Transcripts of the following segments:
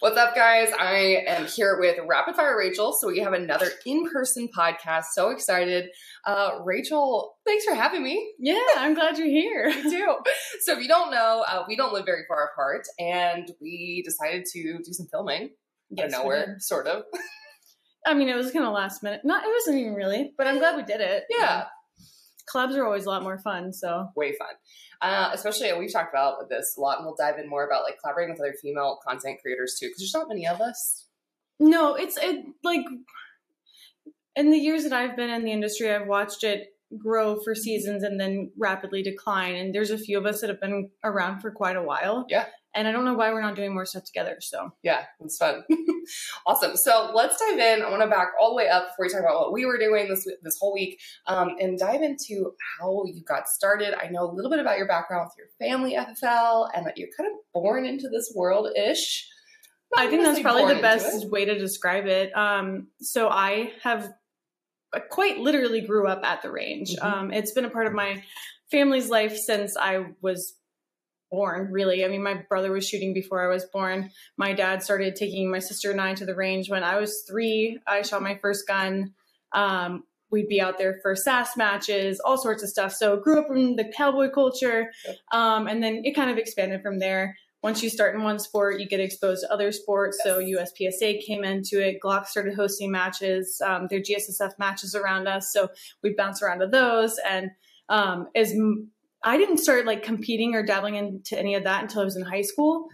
What's up, guys? I am here with RapidFireRachel, so we have another in-person podcast. So excited. Rachel, thanks for having me. Yeah, I'm glad you're here. Me too. So if you don't know, we don't live very far apart, and we decided to do some filming out of nowhere, sort of. I mean, it was kind of last minute. Not, it wasn't even really, but I'm glad we did it. Yeah. Collabs are always a lot more fun, so. Way fun. Especially, we've talked about this a lot, and we'll dive in more about, like, collaborating with other female content creators, too, because there's not many of us. No, like, in the years that I've been in the industry, I've watched it grow for seasons and then rapidly decline, and there's a few of us that have been around for quite a while. Yeah. And I don't know why we're not doing more stuff together, so. Yeah, it's fun. Awesome. So let's dive in. I want to back all the way up before we talk about what we were doing this whole week and dive into how you got started. I know a little bit about your background with your family, FFL, and that you're kind of born into this world-ish. I think that's probably the best way to describe it. So I have quite literally grew up at the range. Mm-hmm. It's been a part of my family's life since I was born, really. I mean, my brother was shooting before I was born. My dad started taking my sister and I to the range when I was 3. I shot my first gun. We'd be out there for SAS matches, all sorts of stuff. So grew up in the cowboy culture. And then it kind of expanded from there. Once you start in one sport, you get exposed to other sports. Yes. So USPSA came into it. Glock started hosting matches, their GSSF matches around us. So we'd bounce around to those. And I didn't start like competing or dabbling into any of that until I was in high school.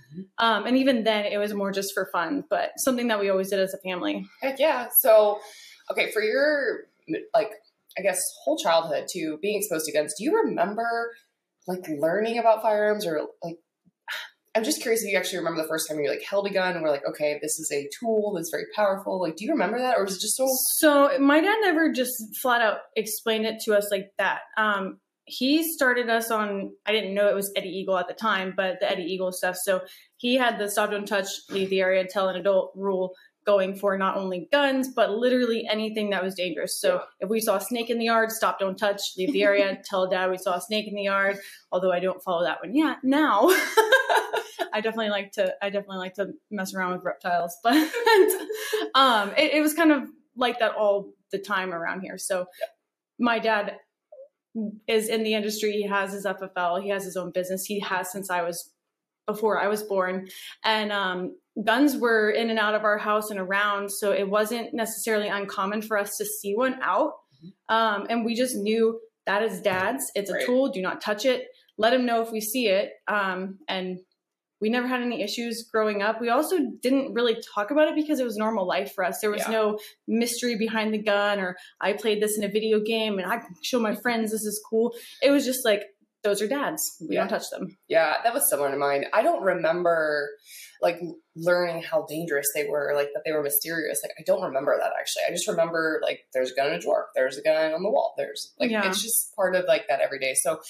Mm-hmm. And even then it was more just for fun, but something that we always did as a family. Heck yeah. So, okay. For your, like, I guess whole childhood to being exposed to guns, do you remember like learning about firearms or like, I'm just curious if you actually remember the first time you like held a gun and were like, okay, this is a tool that's very powerful. Like, do you remember that? Or was it just so my dad never just flat out explained it to us like that. He started us on, I didn't know it was Eddie Eagle at the time, but the Eddie Eagle stuff. So he had the stop, don't touch, leave the area, tell an adult rule going for not only guns, but literally anything that was dangerous. So if we saw a snake in the yard, stop, don't touch, leave the area, tell dad we saw a snake in the yard. Although I don't follow that one yet now. I definitely like to mess around with reptiles, but it was kind of like that all the time around here. So my dad is in the industry. He has his FFL. He has his own business. He has since before I was born. And guns were in and out of our house and around. So it wasn't necessarily uncommon for us to see one out. And we just knew that is dad's. It's a tool. Do not touch it. Let him know if we see it. And we never had any issues growing up. We also didn't really talk about it because it was normal life for us. There was no mystery behind the gun or I played this in a video game and I can show my friends this is cool. It was just like, those are dad's. We don't touch them. Yeah, that was similar to mine. I don't remember like learning how dangerous they were, like that they were mysterious. Like I don't remember that actually. I just remember like there's a gun in a drawer. There's a gun on the wall. There's like, it's just part of like that every day. So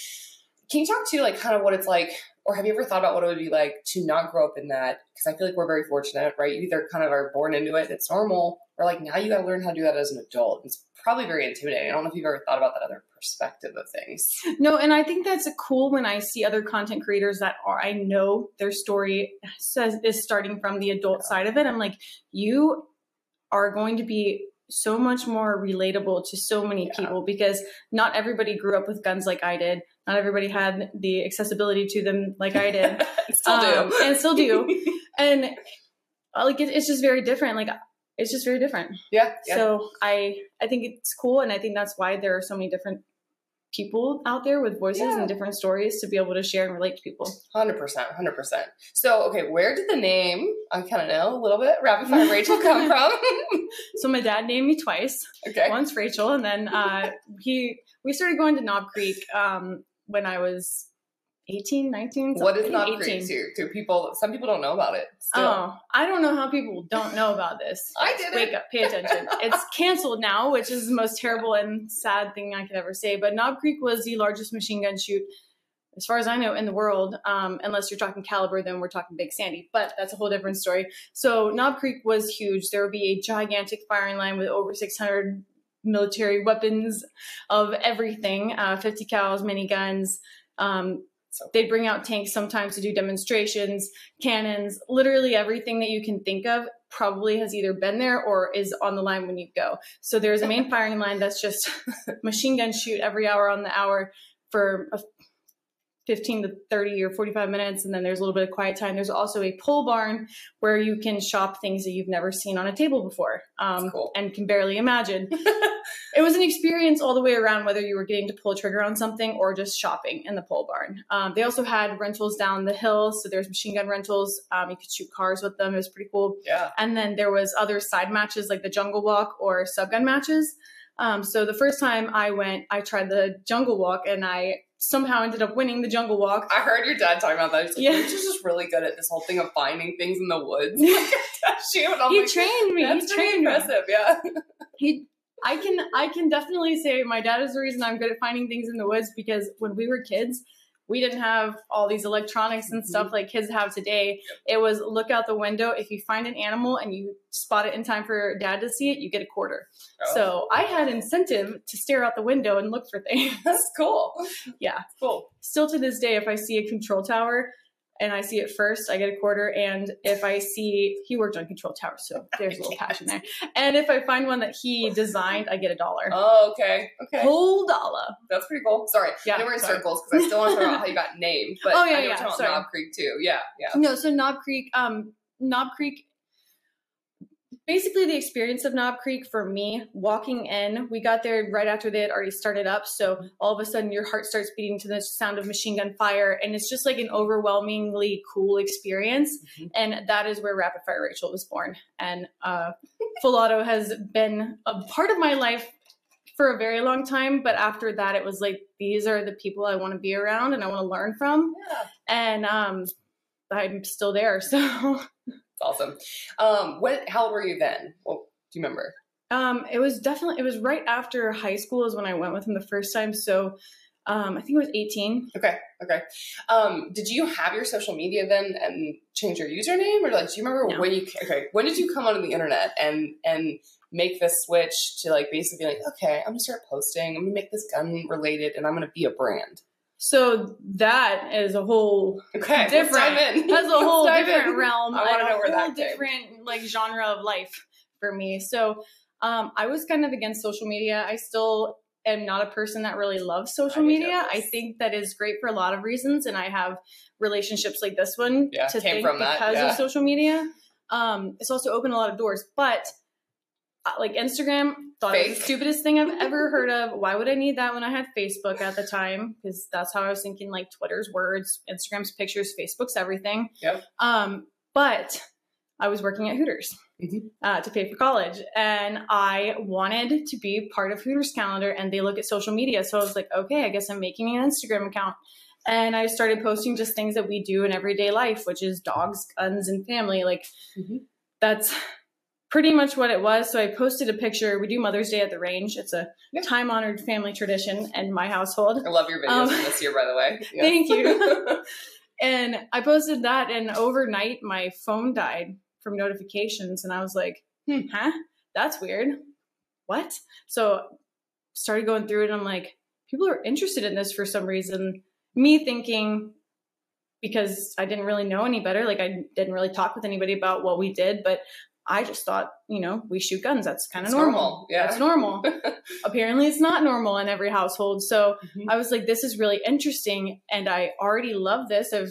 can you talk to like kind of what it's like, or have you ever thought about what it would be like to not grow up in that? Because I feel like we're very fortunate, right? You either kind of are born into it, it's normal, or like now you got to learn how to do that as an adult. It's probably very intimidating. I don't know if you've ever thought about that other perspective of things. No, and I think that's cool when I see other content creators that are, I know their story is starting from the adult side of it. I'm like, you are going to be so much more relatable to so many people because not everybody grew up with guns like I did. Not everybody had the accessibility to them like I did. Still do. And like, it's just very different. Like it's just very different. Yeah. So I think it's cool. And I think that's why there are so many different people out there with voices and different stories to be able to share and relate to people. 100%. So, okay. Where did the name, I kind of know a little bit, RapidFireRachel come from? So my dad named me twice. Okay. Once Rachel. And then we started going to Knob Creek, when I was 18, 19. What is Knob Creek to people? Some people don't know about it. Still. Oh, I don't know how people don't know about this. I did. Wake up, pay attention. It's canceled now, which is the most terrible and sad thing I could ever say. But Knob Creek was the largest machine gun shoot, as far as I know, in the world. Unless you're talking caliber, then we're talking Big Sandy, but that's a whole different story. So Knob Creek was huge. There would be a gigantic firing line with over 600 military weapons of everything, 50 cals, miniguns. They'd bring out tanks sometimes to do demonstrations, cannons, literally everything that you can think of probably has either been there or is on the line when you go. So there's a main firing line that's just machine gun shoot every hour on the hour for 15 to 30 or 45 minutes. And then there's a little bit of quiet time. There's also a pole barn where you can shop things that you've never seen on a table before cool. and can barely imagine. It was an experience all the way around, whether you were getting to pull a trigger on something or just shopping in the pole barn. They also had rentals down the hill. So there's machine gun rentals. You could shoot cars with them. It was pretty cool. Yeah. And then there was other side matches like the jungle walk or subgun matches. So the first time I went, I tried the jungle walk and I somehow ended up winning the jungle walk. I heard your dad talking about that. He's like, yeah. You're just really good at this whole thing of finding things in the woods. He trained me. That's pretty impressive. Yeah. I can definitely say my dad is the reason I'm good at finding things in the woods, because when we were kids, we didn't have all these electronics and stuff like kids have today. It was look out the window. If you find an animal and you spot it in time for dad to see it, you get a quarter. Oh. So I had incentive to stare out the window and look for things. That's cool. Yeah. Cool. Still to this day, if I see a control tower and I see it first, I get a quarter. And if I see, he worked on control towers, so there's a little passion there. And if I find one that he designed, I get $1. Oh, okay. Okay. Whole $1. That's pretty cool. Sorry. Yeah. I know we're in circles because I still want to figure out how you got named. But I know you're talking about Knob Creek too. Yeah. Yeah. No, so Knob Creek, basically the experience of Knob Creek for me, walking in, we got there right after they had already started up. So all of a sudden your heart starts beating to the sound of machine gun fire. And it's just like an overwhelmingly cool experience. Mm-hmm. And that is where Rapid Fire Rachel was born. And full auto has been a part of my life for a very long time. But after that, it was like, these are the people I want to be around and I want to learn from. Yeah. And I'm still there. So... Awesome. How old were you then? Well, do you remember? It was right after high school is when I went with him the first time. So, I think it was 18. Okay. Okay. Did you have your social media then and change your username, or like, do you remember when did you come onto the internet and make this switch to like, basically like, okay, I'm gonna start posting. I'm gonna make this gun related and I'm gonna be a brand. So that is a whole different realm. I want to know where that came. Different like genre of life for me. So I was kind of against social media. I still am not a person that really loves social media. I think that is great for a lot of reasons, and I have relationships like this one to thank because of social media. It's also opened a lot of doors, but like Instagram, thought it was the stupidest thing I've ever heard of. Why would I need that when I had Facebook at the time? Because that's how I was thinking, like Twitter's words, Instagram's pictures, Facebook's everything. Yep. But I was working at Hooters to pay for college, and I wanted to be part of Hooters calendar, and they look at social media. So I was like, okay, I guess I'm making an Instagram account. And I started posting just things that we do in everyday life, which is dogs, guns, and family. Like that's pretty much what it was. So I posted a picture. We do Mother's Day at the range. It's a time-honored family tradition in my household. I love your videos from this year, by the way. Yeah. Thank you. And I posted that, and overnight my phone died from notifications. And I was like, that's weird. What? So started going through it, and I'm like, people are interested in this for some reason. Me thinking, because I didn't really know any better. Like I didn't really talk with anybody about what we did, but I just thought, we shoot guns. That's kind of normal. Yeah. That's normal. Apparently it's not normal in every household. So I was like, this is really interesting. And I already love this. I've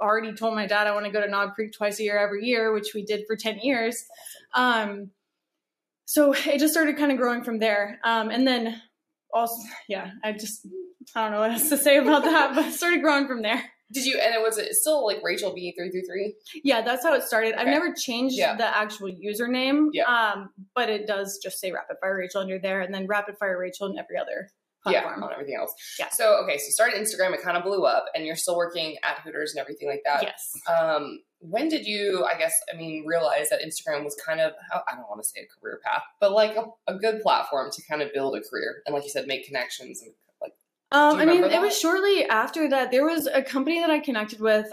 already told my dad I want to go to Knob Creek twice a year, every year, which we did for 10 years. So it just started kind of growing from there. And then also, I don't know what else to say about that, but it started growing from there. And it was still like Rachel B333? Yeah, that's how it started. Okay. I've never changed the actual username, but it does just say Rapid Fire Rachel under there, and then Rapid Fire Rachel in every other platform. Yeah, on everything else. Yeah. So, okay, so you started Instagram, it kind of blew up, and you're still working at Hooters and everything like that. Yes. When did you, realize that Instagram was kind of, I don't want to say a career path, but like a good platform to kind of build a career and, like you said, make connections and like, it was shortly after that. There was a company that I connected with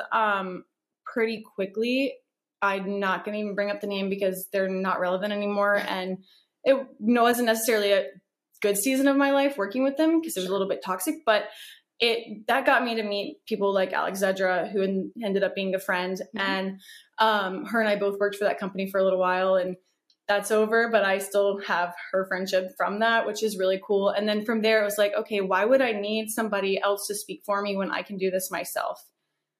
pretty quickly. I'm not going to even bring up the name because they're not relevant anymore. And it wasn't necessarily a good season of my life working with them because it was a little bit toxic, but that got me to meet people like Alex Zedra, who ended up being a friend. Mm-hmm. And her and I both worked for that company for a little while, and that's over, but I still have her friendship from that, which is really cool. And then from there, it was like, okay, why would I need somebody else to speak for me when I can do this myself?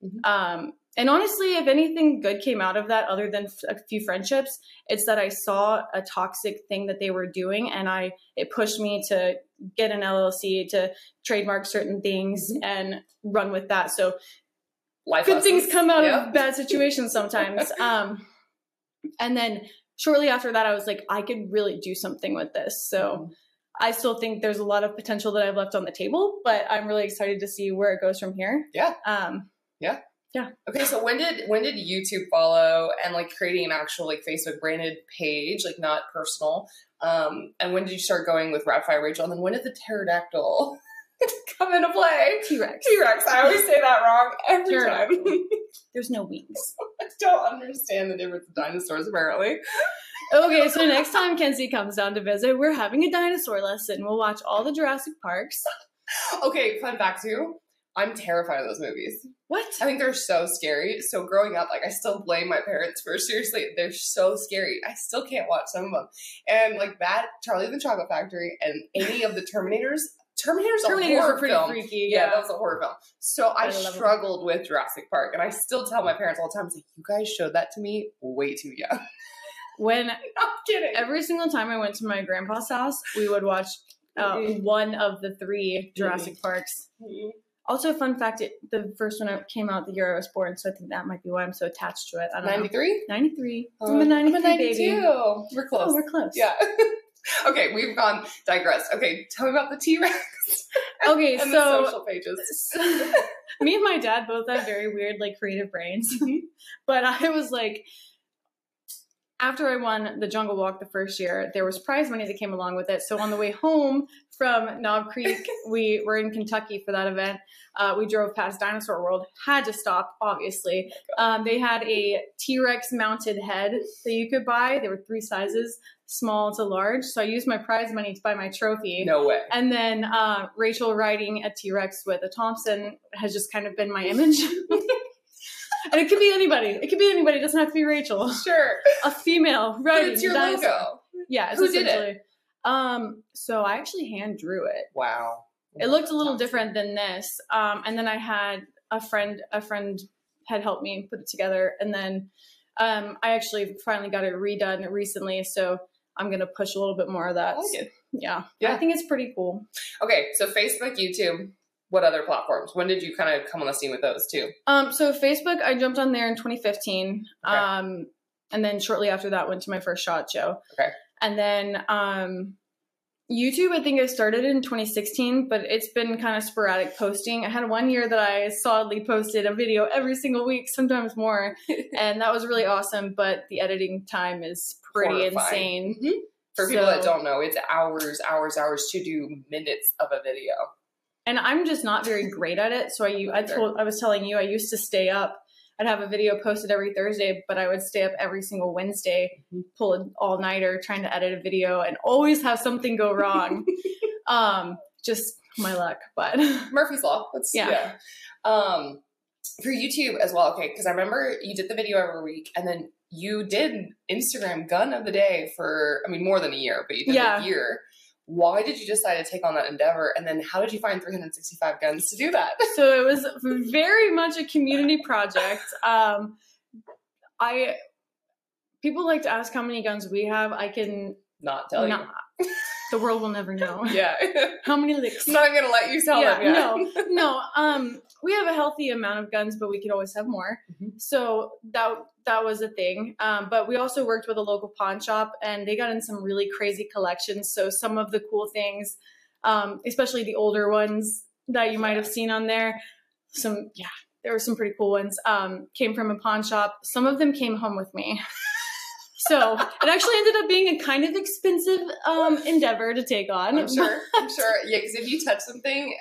Mm-hmm. And honestly, if anything good came out of that, other than a few friendships, it's that I saw a toxic thing that they were doing, and it pushed me to get an LLC, to trademark certain things and run with that. So good things come out of bad situations sometimes. And then shortly after that, I was like, I could really do something with this. So I still think there's a lot of potential that I've left on the table, but I'm really excited to see where it goes from here. Yeah. Yeah. Okay. So when did YouTube follow, and like creating an actual like Facebook branded page, like not personal? And when did you start going with RapidFireRachel? And then when did the pterodactyl come into play? T-Rex. I always say that wrong every time. There's no wings. I don't understand the difference of dinosaurs apparently. Okay. So next time Kenzie comes down to visit, we're having a dinosaur lesson. We'll watch all the Jurassic Parks. Okay. Fun fact too. I'm terrified of those movies. What? I think they're so scary. So growing up, like I still blame my parents for seriously, they're so scary. I still can't watch some of them. And like that, Charlie and the Chocolate Factory and any of the Terminators. Terminator's a horror film. Freaky. Yeah, that was a horror film. So I struggled with Jurassic Park, and I still tell my parents all the time, I was like, you guys showed that to me way too young. When I'm kidding. Every single time I went to my grandpa's house, we would watch one of the three Jurassic Parks. Also, fun fact, the first one came out the year I was born, so I think that might be why I'm so attached to it. I don't 93? Know. 93? 93. I'm a 93 baby. We're close. Oh, we're close. Yeah. Okay, we've digressed. Okay, tell me about the T-Rex. Okay, and so the social pages. Me and my dad both have very weird, like, creative brains. But I was like, after I won the Jungle Walk the first year, there was prize money that came along with it. So on the way home from Knob Creek, we were in Kentucky for that event. We drove past Dinosaur World, had to stop, obviously. They had a T-Rex mounted head that you could buy. There were three sizes, small to large. So I used my prize money to buy my trophy. No way. And then Rachel riding a T-Rex with a Thompson has just kind of been my image. And it could be anybody. It could be anybody. It doesn't have to be Rachel. Sure. A female. Right. But it's your logo. Yeah. Who did it? So I actually hand drew it. Wow. It looked a little different than this. And then I had a friend had helped me put it together. And then, I actually finally got it redone recently. So I'm going to push a little bit more of that. I like it. Yeah. I think it's pretty cool. Okay. So Facebook, YouTube. What other platforms? When did you kind of come on the scene with those too? So Facebook, I jumped on there in 2015. Okay. And then shortly after that went to my first SHOT Show. Okay. And then YouTube, I think I started in 2016, but it's been kind of sporadic posting. I had one year that I solidly posted a video every single week, sometimes more. And that was really awesome. But the editing time is pretty insane. Mm-hmm. For people that don't know, it's hours to do minutes of a video. And I'm just not very great at it. So I was telling you, I used to stay up. I'd have a video posted every Thursday, but I would stay up every single Wednesday, pull an all-nighter trying to edit a video and always have something go wrong. Just my luck, but Murphy's Law. Yeah. For YouTube as well. Okay. Cause I remember you did the video every week, and then you did Instagram gun of the day for, more than a year, but you did a year. Why did you decide to take on that endeavor? And then how did you find 365 guns to do that? So it was very much a community project. People like to ask how many guns we have. I can not tell you. The world will never know. Yeah. How many licks? I'm not going to let you tell them. Yeah. No. We have a healthy amount of guns, but we could always have more. Mm-hmm. So that was a thing. But we also worked with a local pawn shop, and they got in some really crazy collections. So some of the cool things especially the older ones that you might have seen on there. There were some pretty cool ones. Came from a pawn shop. Some of them came home with me. So it actually ended up being a kind of expensive endeavor to take on. I'm sure. Yeah, because if you touch something,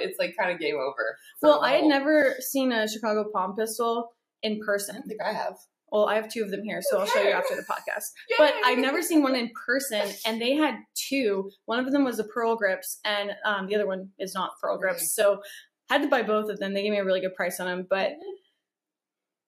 it's like kind of game over. Well, I had never seen a Chicago palm pistol in person. I think I have. Well, I have two of them here, so okay. I'll show you after the podcast. Yay. But I've never seen one in person, and they had two. One of them was a Pearl Grips, and the other one is not Pearl Grips. So I had to buy both of them. They gave me a really good price on them, but...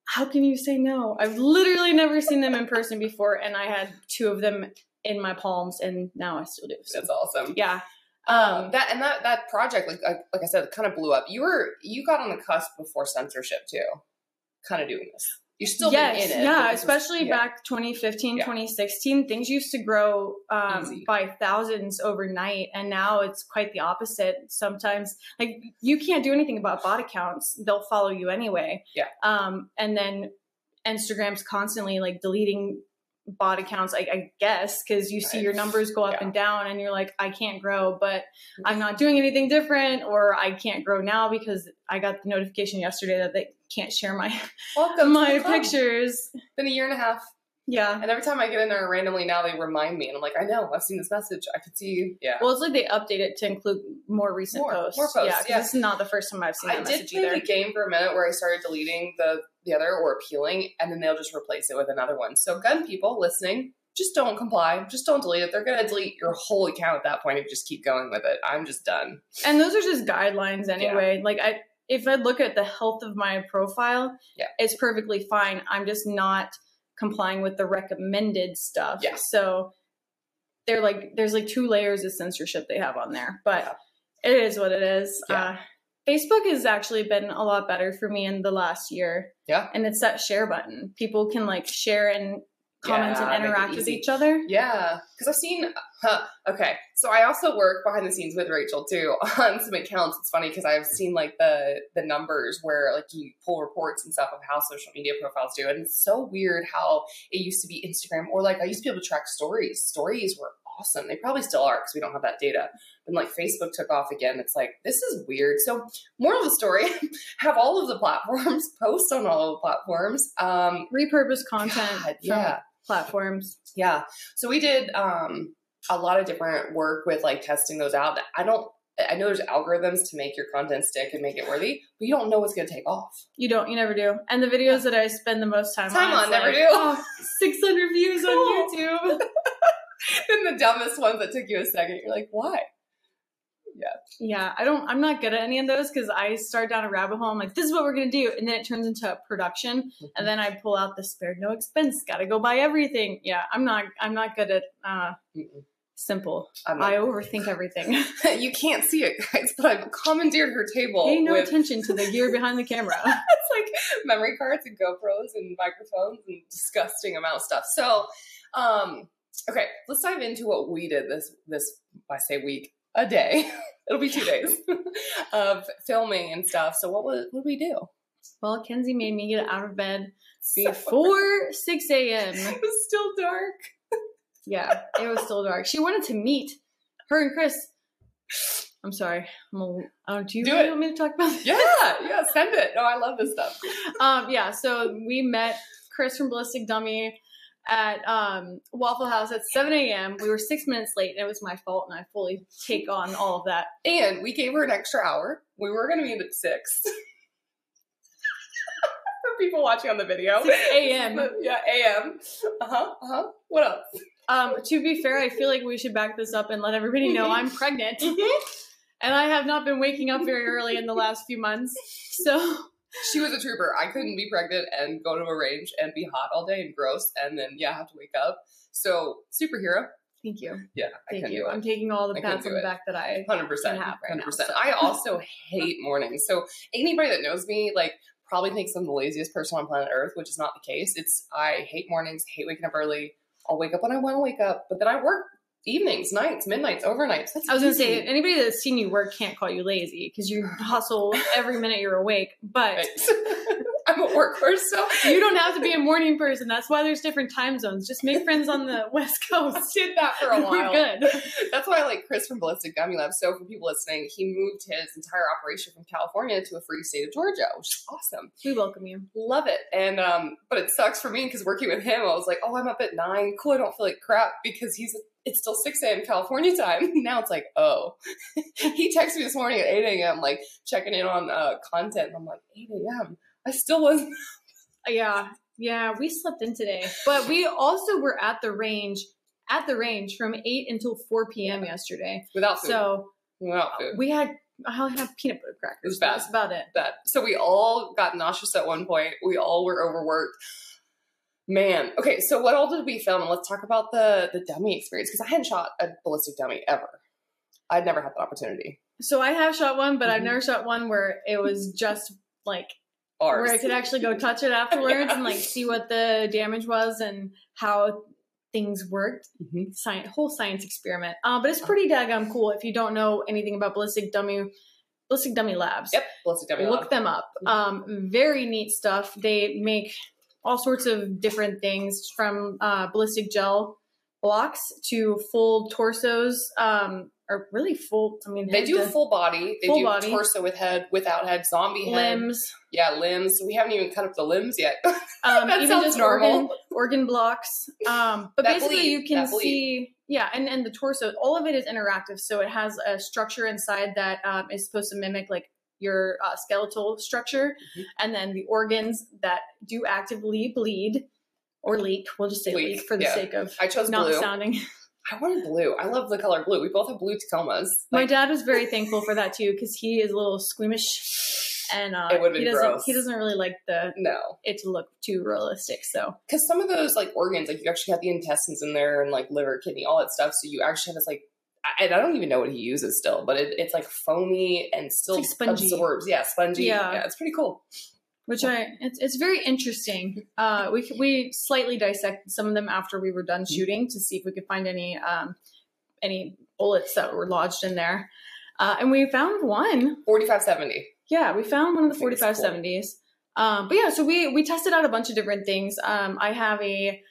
how can you say no? I've literally never seen them in person before, and I had two of them in my palms, and now I still do. So. That's awesome. Yeah. That project, like I said, kind of blew up. You got on the cusp before censorship too, kind of doing this. You're still in it. Yeah, especially back 2015, 2016, things used to grow by thousands overnight, and now it's quite the opposite. Sometimes, like, you can't do anything about bot accounts; they'll follow you anyway. Yeah. And then Instagram's constantly like deleting bot accounts. I guess because you see your numbers go up and down, and you're like, I can't grow, but I'm not doing anything different, or I can't grow now because I got the notification yesterday that they can't share my my pictures. It's been a year and a half. Yeah. And every time I get in there randomly now, they remind me. And I'm like, I know. I've seen this message. I could see you. Yeah. Well, it's like they update it to include more recent posts. More posts. Yeah, because it's not the first time I've seen that message either. I did play the game for a minute where I started deleting the other or appealing, and then they'll just replace it with another one. So gun people listening, just don't comply. Just don't delete it. They're going to delete your whole account at that point if you just keep going with it. I'm just done. And those are just guidelines anyway. Yeah. Like, if I look at the health of my profile, it's perfectly fine. I'm just not complying with the recommended stuff. Yeah. So they're like, there's like two layers of censorship they have on there, but it is what it is. Yeah. Facebook has actually been a lot better for me in the last year. Yeah. And it's that share button. People can like share and comment and interact with each other. Yeah. Because I've seen, okay. So I also work behind the scenes with Rachel too on some accounts. It's funny because I've seen like the numbers where like you pull reports and stuff of how social media profiles do. And it's so weird how it used to be Instagram, or like I used to be able to track stories. Stories were awesome. They probably still are because we don't have that data. And like Facebook took off again. It's like, this is weird. So moral of the story, have all of the platforms, post on all of the platforms. Repurpose content from platforms. Yeah. So we did a lot of different work with like testing those out. I know there's algorithms to make your content stick and make it worthy, but you don't know what's going to take off. You never do. And the videos that I spend the most time on never do. 600 views on YouTube. Then the dumbest ones that took you a second, you're like, why? Yeah. I'm not good at any of those because I start down a rabbit hole. I'm like, this is what we're going to do. And then it turns into a production. And then I pull out the spare no expense. Got to go buy everything. Yeah. I'm not good at, simple. I overthink everything. You can't see it, guys, but I've commandeered her table. Pay no attention to the gear behind the camera. It's like memory cards and GoPros and microphones and disgusting amount of stuff. So, okay, let's dive into what we did this, I say week, a day. It'll be 2 days of filming and stuff. So what did we do? Well, Kenzie made me get out of bed before 6 a.m. It was still dark. Yeah, it was still dark. She wanted to meet her and Chris. I'm sorry. Do you really want me to talk about this? Yeah, send it. No, I love this stuff. So we met Chris from Ballistic Dummy at Waffle House at 7 a.m. We were 6 minutes late, and it was my fault, and I fully take on all of that. And we gave her an extra hour. We were going to meet at 6. For people watching on the video. 6 a.m. Yeah, a.m. What else? To be fair, I feel like we should back this up and let everybody know I'm pregnant. And I have not been waking up very early in the last few months. So... she was a trooper. I couldn't be pregnant and go to a range and be hot all day and gross and then, have to wake up. So, superhero. Thank you. Yeah, I couldn't do it. I'm taking all the pats on the back that I 100% have right 100%. Now. So. I also hate mornings. So, anybody that knows me, like, probably thinks I'm the laziest person on planet Earth, which is not the case. I hate mornings, hate waking up early. I'll wake up when I want to wake up, but then I work evenings, nights, midnights, overnights. I was going to say, anybody that's seen you work can't call you lazy because you hustle every minute you're awake. But I'm a workhorse, so you don't have to be a morning person. That's why there's different time zones. Just make friends on the West Coast. I did that for a while. We're good. That's why I like Chris from Ballistic Dummy Lab. So for people listening, he moved his entire operation from California to a free state of Georgia, which is awesome. We welcome you. Love it. And but it sucks for me because working with him, I was like, oh, I'm up at 9. Cool, I don't feel like crap because it's still 6 a.m. California time. Now it's like, oh. He texted me this morning at 8 a.m. like checking in on content. And I'm like, 8 a.m. I still wasn't. Yeah, we slept in today. But we also were at the range from 8 until 4 p.m. yesterday. Without food. So without food. I only had peanut butter crackers. It was bad. That's about it. Bad. So we all got nauseous at one point. We all were overworked. Man. Okay, so what all did we film? And let's talk about the dummy experience. Because I hadn't shot a ballistic dummy ever. I'd never had that opportunity. So I have shot one, but I've never shot one where it was just like ours. Where I could actually go touch it afterwards and like see what the damage was and how things worked. Whole science experiment. But it's pretty daggum cool if you don't know anything about Ballistic Dummy Labs. Yep, Ballistic Dummy Lab. Look them up. Very neat stuff. They make all sorts of different things from ballistic gel blocks to full torsos, or really full. I mean, they do a full body. They do torso with head, without head, zombie head. Limbs. Yeah, limbs. We haven't even cut up the limbs yet. That even sounds just normal. Organ blocks. But basically, you can see. Yeah, and the torso. All of it is interactive, so it has a structure inside that is supposed to mimic like your skeletal structure, and then the organs that do actively bleed or leak. We'll just say leak for the sake of not blue sounding. I wanted blue. I love the color blue. We both have blue Tacomas. My dad was very thankful for that too, because he is a little squeamish, and it would have been gross. He doesn't really like it to look too realistic. So because some of those like organs, like you actually have the intestines in there and like liver, kidney, all that stuff. So you actually have this like. And I don't even know what he uses still, but it's like foamy and still like spongy. Absorbs. Yeah, spongy. Yeah, it's pretty cool. It's very interesting. We slightly dissected some of them after we were done shooting to see if we could find any bullets that were lodged in there, and we found one 4570. Yeah, we found one of the 4570s. Cool. But yeah, so we tested out a bunch of different things. I have a.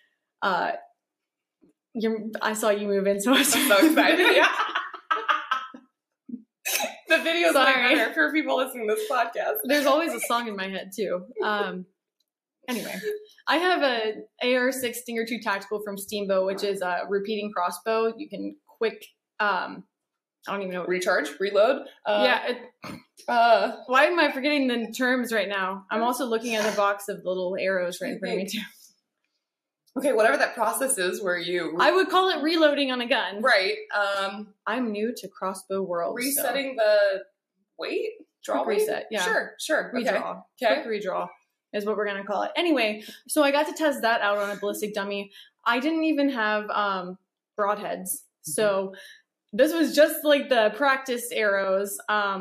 I saw you move in, so I was so excited. Yeah. The videos are better for people listening to this podcast. There's always a song in my head too. Anyway, I have a AR-6 Stinger 2 Tactical from Steamboat, which is a repeating crossbow. You can quick, I don't even know what recharge, reload. Why am I forgetting the terms right now? I'm also looking at a box of little arrows right in front of me too. Okay, whatever that process is where you... I would call it reloading on a gun. Right. I'm new to crossbow world. Resetting the weight? Draw weight? Reset, yeah. Sure. Redraw. Okay. Quick redraw is what we're going to call it. Anyway, so I got to test that out on a ballistic dummy. I didn't even have broadheads. So this was just like the practice arrows. And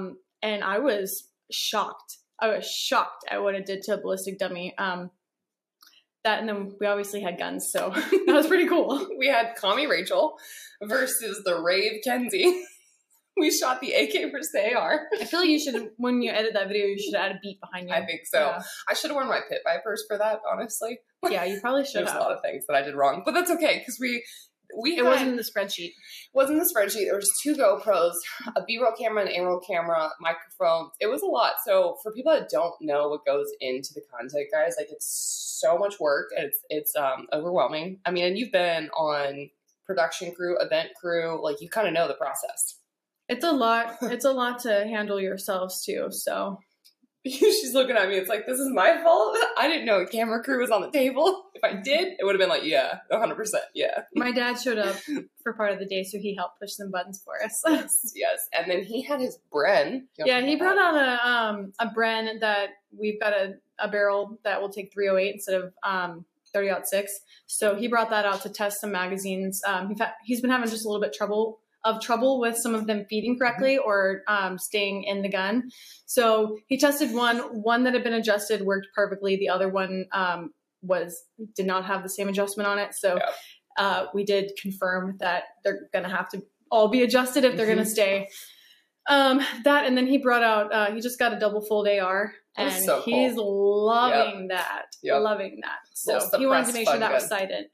I was shocked. at what it did to a ballistic dummy. That, and then we obviously had guns, so that was pretty cool. We had Commie Rachel versus the Rave Kenzie. We shot the AK versus the AR. I feel like you should, when you edit that video, you should add a beat behind you. I think so. Yeah. I should have worn my Pit Vipers for that, honestly. Yeah, you probably should have. There's a lot of things that I did wrong, but that's okay, because it wasn't in the spreadsheet. It wasn't in the spreadsheet. There was 2 GoPros, a B-roll camera, an A-roll camera, microphone. It was a lot. So for people that don't know what goes into the content, guys, like it's so much work. It's overwhelming. I mean, and you've been on production crew, event crew, like you kind of know the process. It's a lot. It's a lot to handle yourselves too. So she's looking at me. It's like, this is my fault. I didn't know a camera crew was on the table. If I did, it would have been like, yeah, 100%. Yeah. My dad showed up for part of the day, so he helped push some buttons for us. Yes. And then he had his Bren. Yeah, he brought out a Bren that we've got a barrel that will take 308 instead of 30-06. So he brought that out to test some magazines. He's been having just a little bit trouble with some of them feeding correctly or staying in the gun. So he tested one that had been adjusted, worked perfectly. The other one did not have the same adjustment on it. So we did confirm that they're going to have to all be adjusted if they're going to stay That, and then he brought out, he just got a double fold AR, and so he's cool. Loving yep. that. Yep. Loving that. So he wanted to make sure that was sighted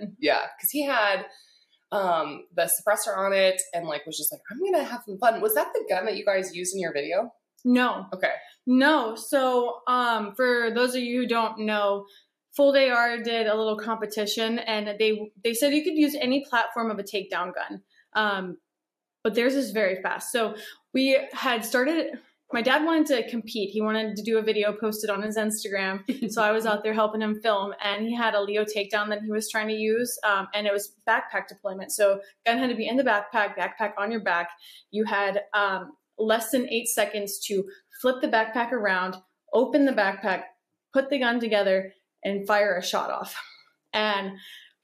in. Yeah. Cause he had, the suppressor on it and like, was just like, I'm going to have some fun. Was that the gun that you guys used in your video? No. Okay. No. So, for those of you who don't know, Fold AR did a little competition, and they said you could use any platform of a takedown gun. But theirs is very fast. So we had started, my dad wanted to compete. He wanted to do a video, posted on his Instagram. So I was out there helping him film, and he had a Leo takedown that he was trying to use. And it was backpack deployment. So gun had to be in the backpack on your back. You had less than 8 seconds to flip the backpack around, open the backpack, put the gun together, and fire a shot off. And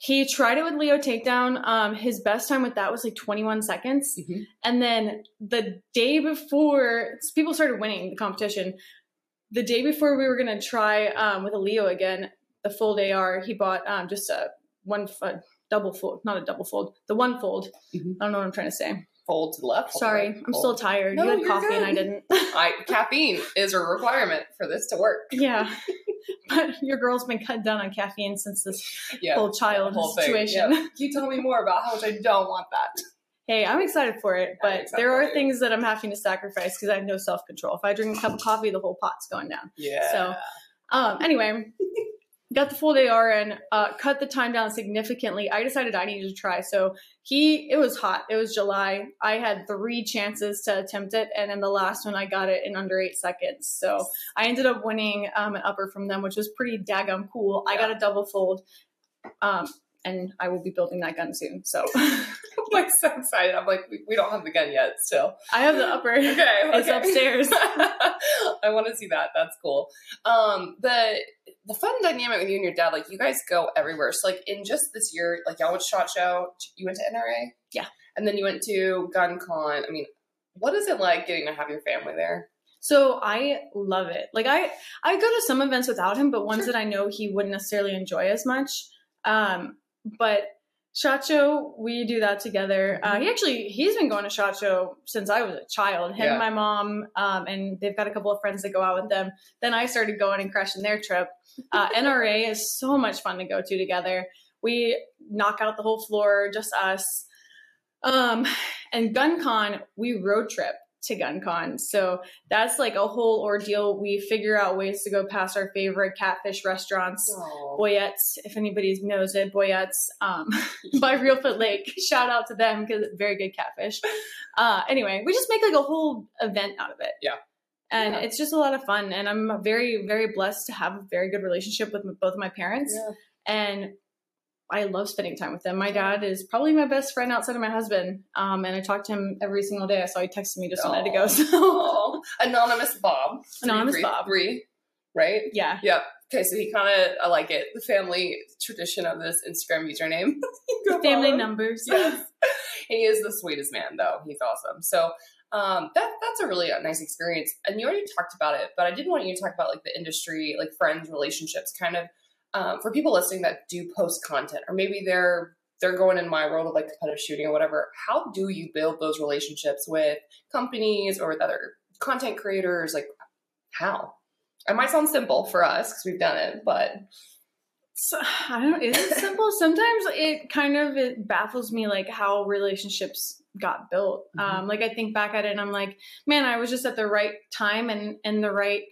he tried it with Leo takedown. His best time with that was like 21 seconds. Mm-hmm. And then the day before, people started winning the competition. The day before we were going to try with a Leo again, the fold AR, he bought just a double fold, not a double fold, the one fold. Mm-hmm. I don't know what I'm trying to say. Fold to the left. Sorry, I'm still tired. No, you had coffee good. And I didn't. Caffeine is a requirement for this to work. Yeah. But your girl's been cut down on caffeine since this whole child situation. Yeah. You tell me more about how much I don't want that. Hey, I'm excited for it, but there are things that I'm having to sacrifice because I have no self-control. If I drink a cup of coffee, the whole pot's going down. Yeah. So anyway, got the full AR and cut the time down significantly. I decided I needed to try. So it was hot. It was July. I had 3 chances to attempt it. And then the last one, I got it in under 8 seconds. So I ended up winning an upper from them, which was pretty daggum cool. Yeah. I got a double fold. And I will be building that gun soon. So I'm like so excited. I'm like, we don't have the gun yet still. I have the upper. Okay. It's upstairs. I want to see that. That's cool. The fun dynamic with you and your dad, like you guys go everywhere. So like in just this year, like y'all went to SHOT Show, you went to NRA? Yeah. And then you went to Gun Con. I mean, what is it like getting to have your family there? So I love it. Like I go to some events without him, but ones that I know he wouldn't necessarily enjoy as much. But SHOT Show, we do that together. He's been going to SHOT Show since I was a child, him and my mom, and they've got a couple of friends that go out with them. Then I started going and crashing their trip. NRA is so much fun to go to together. We knock out the whole floor, just us. And Gun Con, we road trip to Gun Con. So that's like a whole ordeal. We figure out ways to go past our favorite catfish restaurants. Aww. Boyettes, if anybody knows it, Boyettes by Real Foot Lake. Shout out to them because very good catfish. Anyway, we just make like a whole event out of it. Yeah. And it's just a lot of fun. And I'm very, very blessed to have a very good relationship with both of my parents. Yeah. And I love spending time with them. My dad is probably my best friend outside of my husband. And I talk to him every single day. I saw he texted me just a minute ago. So. Anonymous Bob. Anonymous Bob. 3, right? Yeah. Yep. Okay, so he kind of, I like it. The family tradition of this Instagram username. Family numbers. Yes. He is the sweetest man, though. He's awesome. So that's a really nice experience. And you already talked about it, but I did want you to talk about like the industry, like friends, relationships, kind of. For people listening that do post content, or maybe they're going in my world of like competitive shooting or whatever, how do you build those relationships with companies or with other content creators? Like how? It might sound simple for us because we've done it, but I don't know. Is it simple? Sometimes it baffles me like how relationships got built. Mm-hmm. Like I think back at it and I'm like, man, I was just at the right time and the right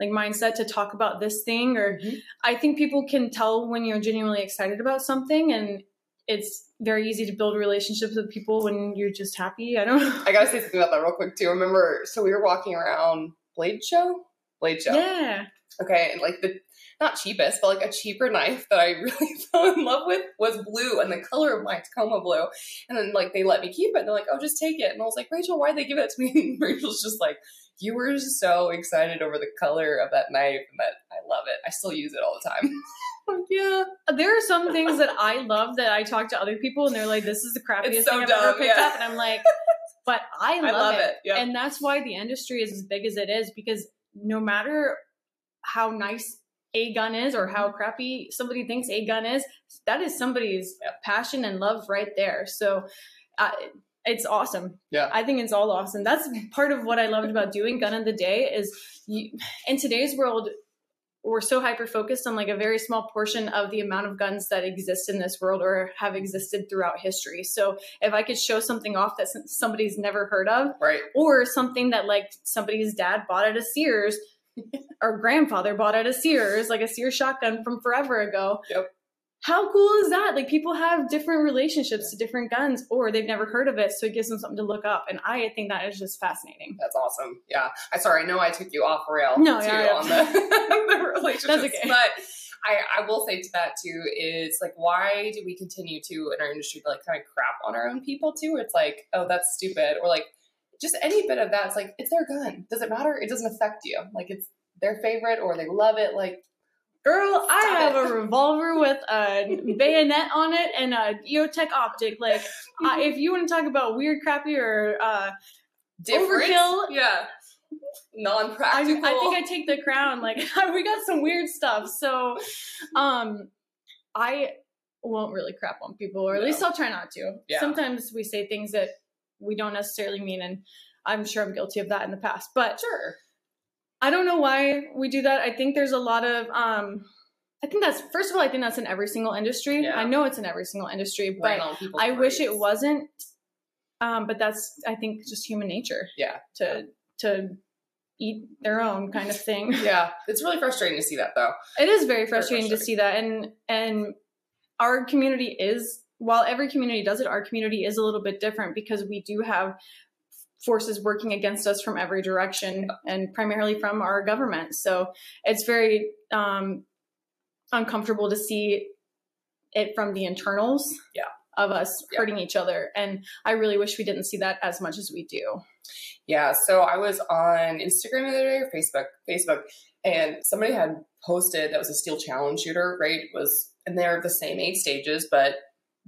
like mindset to talk about this thing, or mm-hmm. I think people can tell when you're genuinely excited about something, and it's very easy to build relationships with people when you're just happy. I don't know. I gotta say something about that real quick too. Remember, so we were walking around Blade Show. Yeah. Okay. And like not cheapest, but like a cheaper knife that I really fell in love with was blue and the color of my Tacoma blue. And then like, they let me keep it and they're like, oh, just take it. And I was like, Rachel, why'd they give it to me? And Rachel's just like, you were so excited over the color of that knife and that I love it. I still use it all the time. Yeah. There are some things that I love that I talk to other people and they're like, this is the crappiest thing I've ever picked up. And I'm like, but I love it. Yep. And that's why the industry is as big as it is, because no matter how nice a gun is or how crappy somebody thinks a gun is, that is somebody's passion and love right there. So It's awesome. Yeah. I think it's all awesome. That's part of what I loved about doing Gun of the Day is in today's world, we're so hyper-focused on like a very small portion of the amount of guns that exist in this world or have existed throughout history. So if I could show something off that somebody's never heard of, right, or something that like somebody's dad bought at a Sears or grandfather bought at a Sears, like a Sears shotgun from forever ago. Yep. How cool is that? Like people have different relationships to different guns or they've never heard of it. So it gives them something to look up. And I think that is just fascinating. That's awesome. Yeah. I know I took you off rail on the relationships. That's okay. But I will say to that too is like, why do we continue to in our industry to like kind of crap on our own people too? It's like, oh, that's stupid. Or like just any bit of that. It's like, it's their gun. Does it matter? It doesn't affect you. Like it's their favorite or they love it. Like, girl, I have a revolver with a bayonet on it and a EOTech optic. Like, if you want to talk about weird, crappy, or overkill, yeah, non-practical. I think I take the crown. Like, we got some weird stuff. So, I won't really crap on people, or at least I'll try not to. Yeah. Sometimes we say things that we don't necessarily mean, and I'm sure I'm guilty of that in the past. But sure. I don't know why we do that. I think there's a lot of, I think that's in every single industry. Yeah. I know it's in every single industry, but I wish it wasn't. But that's, I think, just human nature. Yeah. To eat their own kind of thing. Yeah. It's really frustrating to see that though. It is very frustrating to see that. And our community is, while every community does it, our community is a little bit different because we do have forces working against us from every direction and primarily from our government. So it's very uncomfortable to see it from the internals of us hurting each other. And I really wish we didn't see that as much as we do. Yeah. So I was on Instagram the other day or Facebook, and somebody had posted that was a steel challenge shooter, right? And they're the same 8 stages, but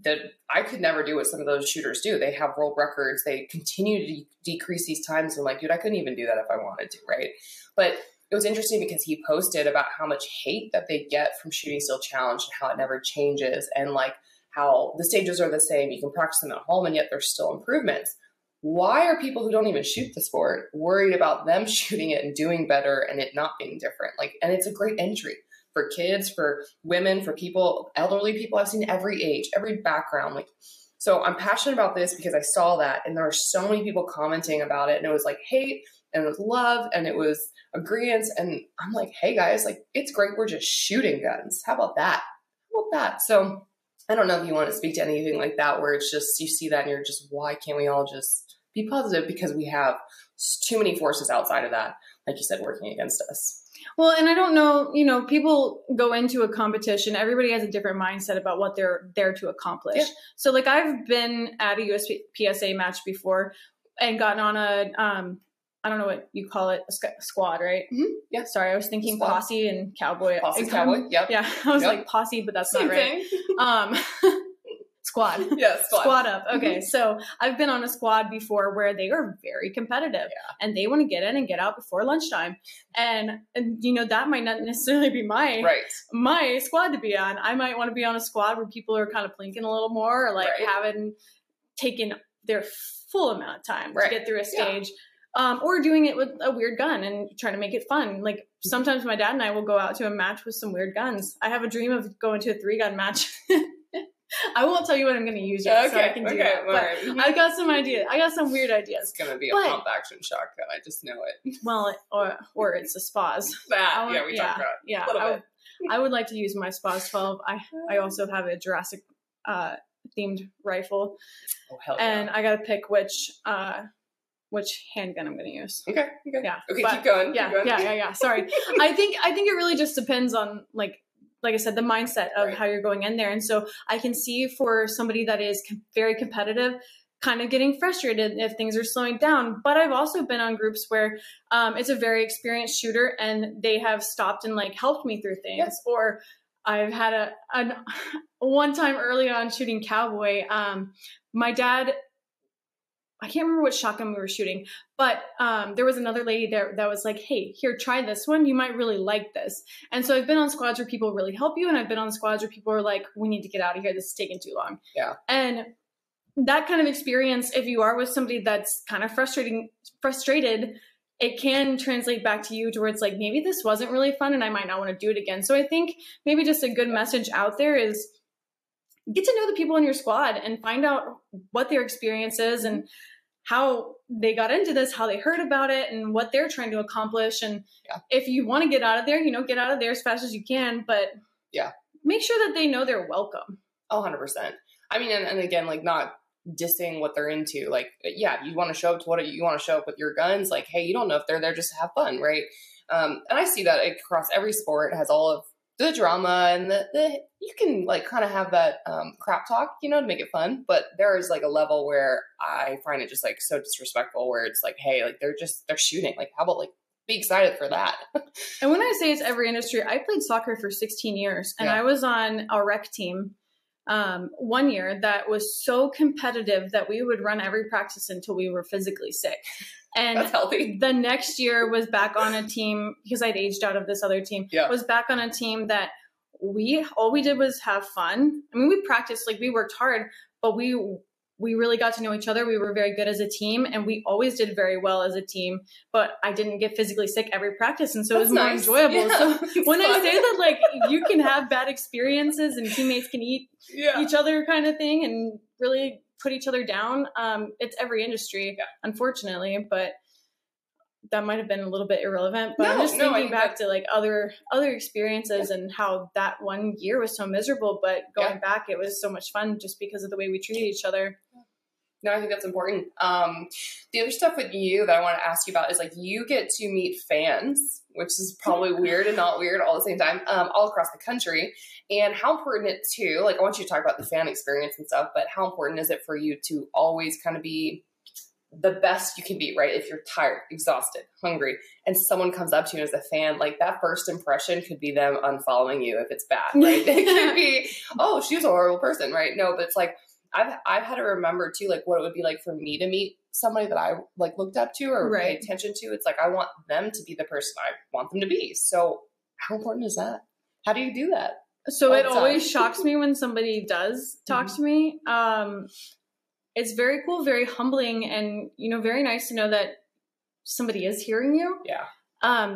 that I could never do what some of those shooters do. They have world records. They continue to decrease these times. I'm like, dude, I couldn't even do that if I wanted to, right? But it was interesting because he posted about how much hate that they get from shooting steel challenge and how it never changes and like how the stages are the same. You can practice them at home and yet there's still improvements. Why are people who don't even shoot the sport worried about them shooting it and doing better and it not being different? Like, and it's a great entry. For kids, for women, for people, elderly people. I've seen every age, every background. Like, so I'm passionate about this because I saw that and there are so many people commenting about it and it was like hate and it was love and it was agreeance. And I'm like, hey guys, like it's great. We're just shooting guns. How about that? So I don't know if you want to speak to anything like that where it's just, you see that and you're just, why can't we all just be positive? Because we have too many forces outside of that, like you said, working against us. Well, and I don't know, you know, people go into a competition. Everybody has a different mindset about what they're there to accomplish. Yeah. So like I've been at a USPSA match before and gotten on a, I don't know what you call it, a squad, right? Mm-hmm. Yeah. Sorry. I was thinking posse and cowboy. Posse, cowboy. Yep. Yeah. I was like posse, but that's not right. Squad. Yeah, squad up. Okay. So I've been on a squad before where they are very competitive and they want to get in and get out before lunchtime. And you know, that might not necessarily be my squad to be on. I might want to be on a squad where people are kind of blinking a little more or like haven't taken their full amount of time to get through a stage. Or doing it with a weird gun and trying to make it fun. Like sometimes my dad and I will go out to a match with some weird guns. I have a dream of going to a 3-gun match. I won't tell you what I'm going to use yet, so I can do that. But I got some ideas. I got some weird ideas. It's going to be a pump action shotgun. I just know it. Well, or it's a SPAS. I would like to use my SPAS 12. I also have a Jurassic themed rifle. Oh hell yeah! And I got to pick which handgun I'm going to use. Okay. Yeah. Okay. Keep going. Yeah. Sorry. I think it really just depends on like I said, the mindset of how you're going in there. And so I can see for somebody that is very competitive, kind of getting frustrated if things are slowing down. But I've also been on groups where it's a very experienced shooter and they have stopped and like helped me through things. Yes. Or I've had one time early on shooting cowboy. My dad, I can't remember what shotgun we were shooting, but there was another lady there that was like, hey, here, try this one. You might really like this. And so I've been on squads where people really help you. And I've been on squads where people are like, we need to get out of here. This is taking too long. Yeah. And that kind of experience, if you are with somebody that's kind of frustrated, it can translate back to you to where it's like, maybe this wasn't really fun and I might not want to do it again. So I think maybe just a good message out there is get to know the people in your squad and find out what their experience is and how they got into this, how they heard about it, and what they're trying to accomplish. And if you want to get out of there, you know, get out of there as fast as you can, but make sure that they know they're welcome. 100%. I mean, and again, like, not dissing what they're into. Like, you want to show up to what you want to show up with your guns. Like, hey, you don't know if they're there just to have fun, right? And I see that across every sport. It has all of the drama and the you can like kind of have that crap talk, you know, to make it fun. But there is like a level where I find it just like so disrespectful, where it's like, hey, like they're shooting. Like, how about like be excited for that? And when I say it's every industry, I played soccer for 16 years, and I was on a rec team. 1 year that was so competitive that we would run every practice until we were physically sick. And that's healthy. The next year was back on a team because I'd aged out of this other team. Was back on a team that all we did was have fun. I mean, we practiced, like, we worked hard, but we really got to know each other. We were very good as a team, and we always did very well as a team, but I didn't get physically sick every practice. And so it was more enjoyable. Yeah, so when I say that, like, you can have bad experiences and teammates can eat each other kind of thing and really put each other down. It's every industry, unfortunately, but that might've been a little bit irrelevant, but I'm just thinking back to like other experiences and how that 1 year was so miserable, but going back, it was so much fun just because of the way we treated each other. No, I think that's important. The other stuff with you that I want to ask you about is, like, you get to meet fans, which is probably weird and not weird all at the same time, all across the country. And how important it too, like, I want you to talk about the fan experience and stuff, but how important is it for you to always kind of be the best you can be, right? If you're tired, exhausted, hungry, and someone comes up to you as a fan, like, that first impression could be them unfollowing you if it's bad, right? It could be, oh, she was a horrible person, right? No, but it's like, I've had to remember too, like, what it would be like for me to meet somebody that I like looked up to or paid attention to. It's like, I want them to be the person I want them to be. So how important is that? How do you do that? So it always shocks me when somebody does talk to me. It's very cool, very humbling, and, you know, very nice to know that somebody is hearing you.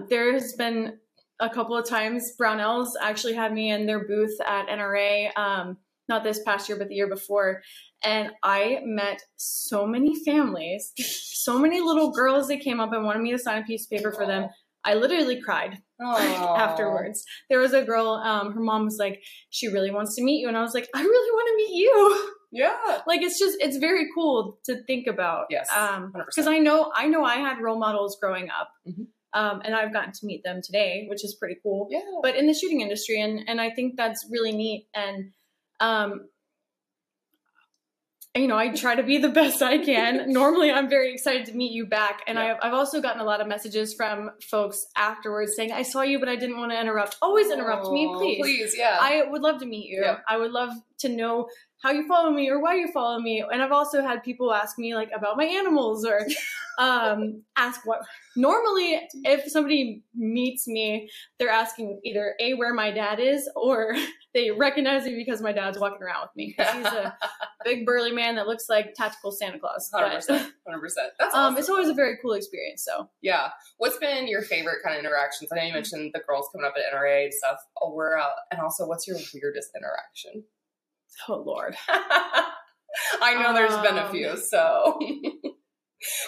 There has been a couple of times Brownells actually had me in their booth at NRA, not this past year, but the year before. And I met so many families, so many little girls that came up and wanted me to sign a piece of paper for them. I literally cried afterwards. There was a girl, her mom was like, she really wants to meet you. And I was like, I really want to meet you. Yeah. Like, it's just, it's very cool to think about. Yes. 100%. 'Cause I know I had role models growing up, and I've gotten to meet them today, which is pretty cool. Yeah. But in the shooting industry, and I think that's really neat. And, you know, I try to be the best I can. Normally I'm very excited to meet you back. And I've also gotten a lot of messages from folks afterwards saying, I saw you, but I didn't want to interrupt. Always interrupt me, please. Please, yeah. I would love to meet you. Yeah. I would love to know how you follow me or why you follow me. And I've also had people ask me, like, about my animals or ask what. Normally, if somebody meets me, they're asking either A, where my dad is, or they recognize me because my dad's walking around with me. He's a big burly man that looks like tactical Santa Claus. 100%. That's awesome. It's always a very cool experience. So yeah. What's been your favorite kind of interactions? I know you mentioned the girls coming up at NRA and stuff. Oh, we're out. And also, what's your weirdest interaction? Oh, Lord. I know there's been a few, so...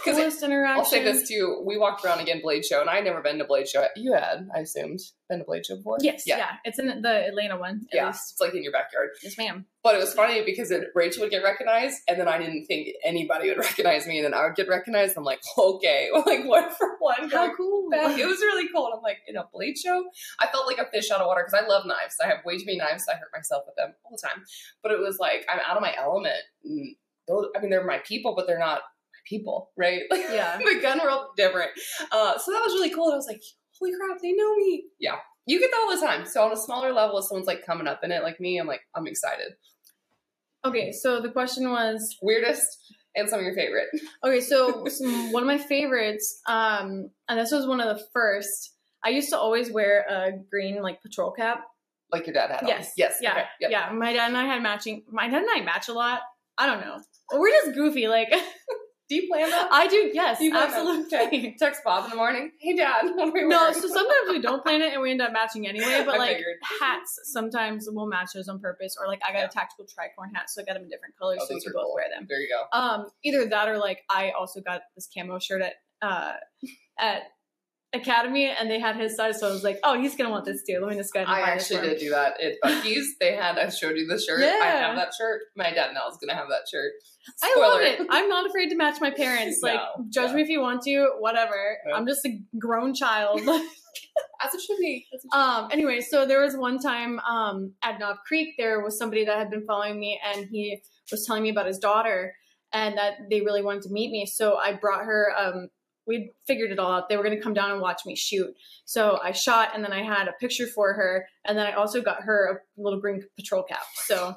Coolest interaction. I'll say this too. We walked around again, Blade Show, and I'd never been to Blade Show. You had, I assumed, been to Blade Show before? Yes, yeah. It's in the Atlanta one. At least. It's like in your backyard. Yes, ma'am. But it was funny because Rachel would get recognized, and then I didn't think anybody would recognize me, and then I would get recognized. I'm like, okay, like, one for one. How cool. Back. It was really cool. And I'm like, in a Blade Show? I felt like a fish out of water because I love knives. I have way too many knives. So I hurt myself with them all the time. But it was like, I'm out of my element. I mean, they're my people, but they're not people, right? Like, yeah. The gun world different. So that was really cool. And I was like, holy crap, they know me. Yeah. You get that all the time. So on a smaller level, if someone's like coming up in it like me, I'm like, I'm excited. Okay. So the question was weirdest and some of your favorite. Okay. So one of my favorites, and this was one of the first, I used to always wear a green, like, patrol cap. Like your dad had on. Yes. Yes. Yeah. Okay. Yep. Yeah. My dad and I match a lot. I don't know. We're just goofy. Like, do you plan that? I do. Yes, absolutely. Okay. Text Bob in the morning. Hey, Dad. What are we wearing? So sometimes we don't plan it and we end up matching anyway. But like hats, sometimes we'll match those on purpose. Or like I got a tactical tricorn hat, so I got them in different colors, so we can both wear them. There you go. Either that or like I also got this camo shirt at Academy, and they had his size, so I was like, oh, he's gonna want this too. Let me just go ahead and buy this. I actually did do that at Buc-ee's. They had, I showed you the shirt. Yeah. I have that shirt. My dad now is gonna have that shirt. Spoiler. I love it. I'm not afraid to match my parents. Like, no, judge me if you want to, whatever. Yeah. I'm just a grown child. As it should be. Anyway, so there was one time at Knob Creek, there was somebody that had been following me, and he was telling me about his daughter and that they really wanted to meet me. So I brought her we figured it all out. They were going to come down and watch me shoot. So I shot, and then I had a picture for her. And then I also got her a little green patrol cap. So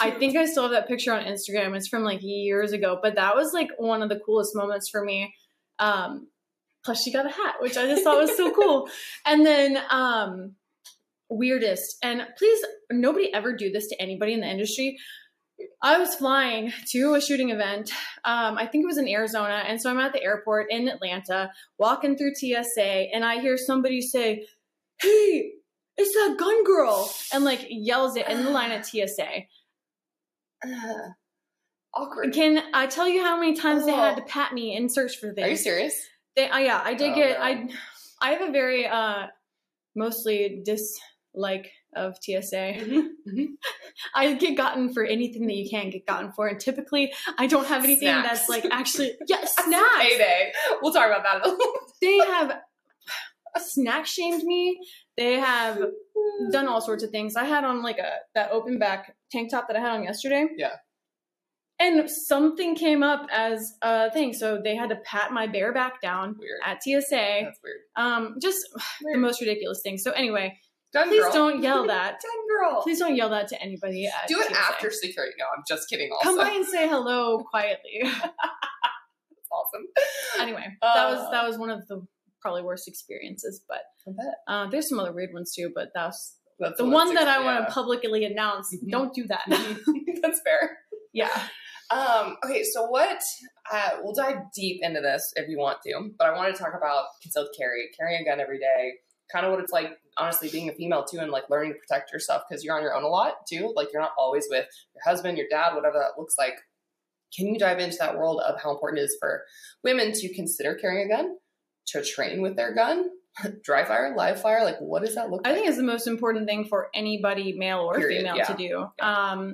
cute. I think I still have that picture on Instagram. It's from like years ago, but that was like one of the coolest moments for me. Plus she got a hat, which I just thought was so cool. And then, weirdest, and please, nobody ever do this to anybody in the industry. I was flying to a shooting event. I think it was in Arizona. And so I'm at the airport in Atlanta, walking through TSA, and I hear somebody say, "Hey, it's that gun girl," and like yells it in the line at TSA. Awkward. Can I tell you how many times they had to pat me and search for things? Are you serious? Yeah, I did get, no. I have a very, mostly dislike of TSA. Mm-hmm. I get gotten for anything that you can get gotten for, and typically I don't have anything that's like actually snacks. Payday. We'll talk about that a little. They have snack shamed me. They have done all sorts of things. I had on like that open back tank top that I had on yesterday. Yeah. And something came up as a thing, so they had to pat my bare back down at TSA. That's weird. Just weird. The most ridiculous thing. So anyway. Please don't yell that. Gun girl. Please don't yell that to anybody. Do it after security. No, I'm just kidding. Also, come by and say hello quietly. That's awesome. Anyway, that was one of the probably worst experiences. But there's some other weird ones too. But that's the one that I want to publicly announce. Mm-hmm. Don't do that. That's fair. Yeah. Okay. So we'll dive deep into this if you want to, but I want to talk about concealed carry, carrying a gun every day. Kind of what it's like, honestly, being a female too, and like learning to protect yourself because you're on your own a lot too. Like, you're not always with your husband, your dad, whatever that looks like. Can you dive into that world of how important it is for women to consider carrying a gun, to train with their gun, dry fire, live fire? Like, what does that look like? I think it's the most important thing for anybody, male or female, to do. Yeah.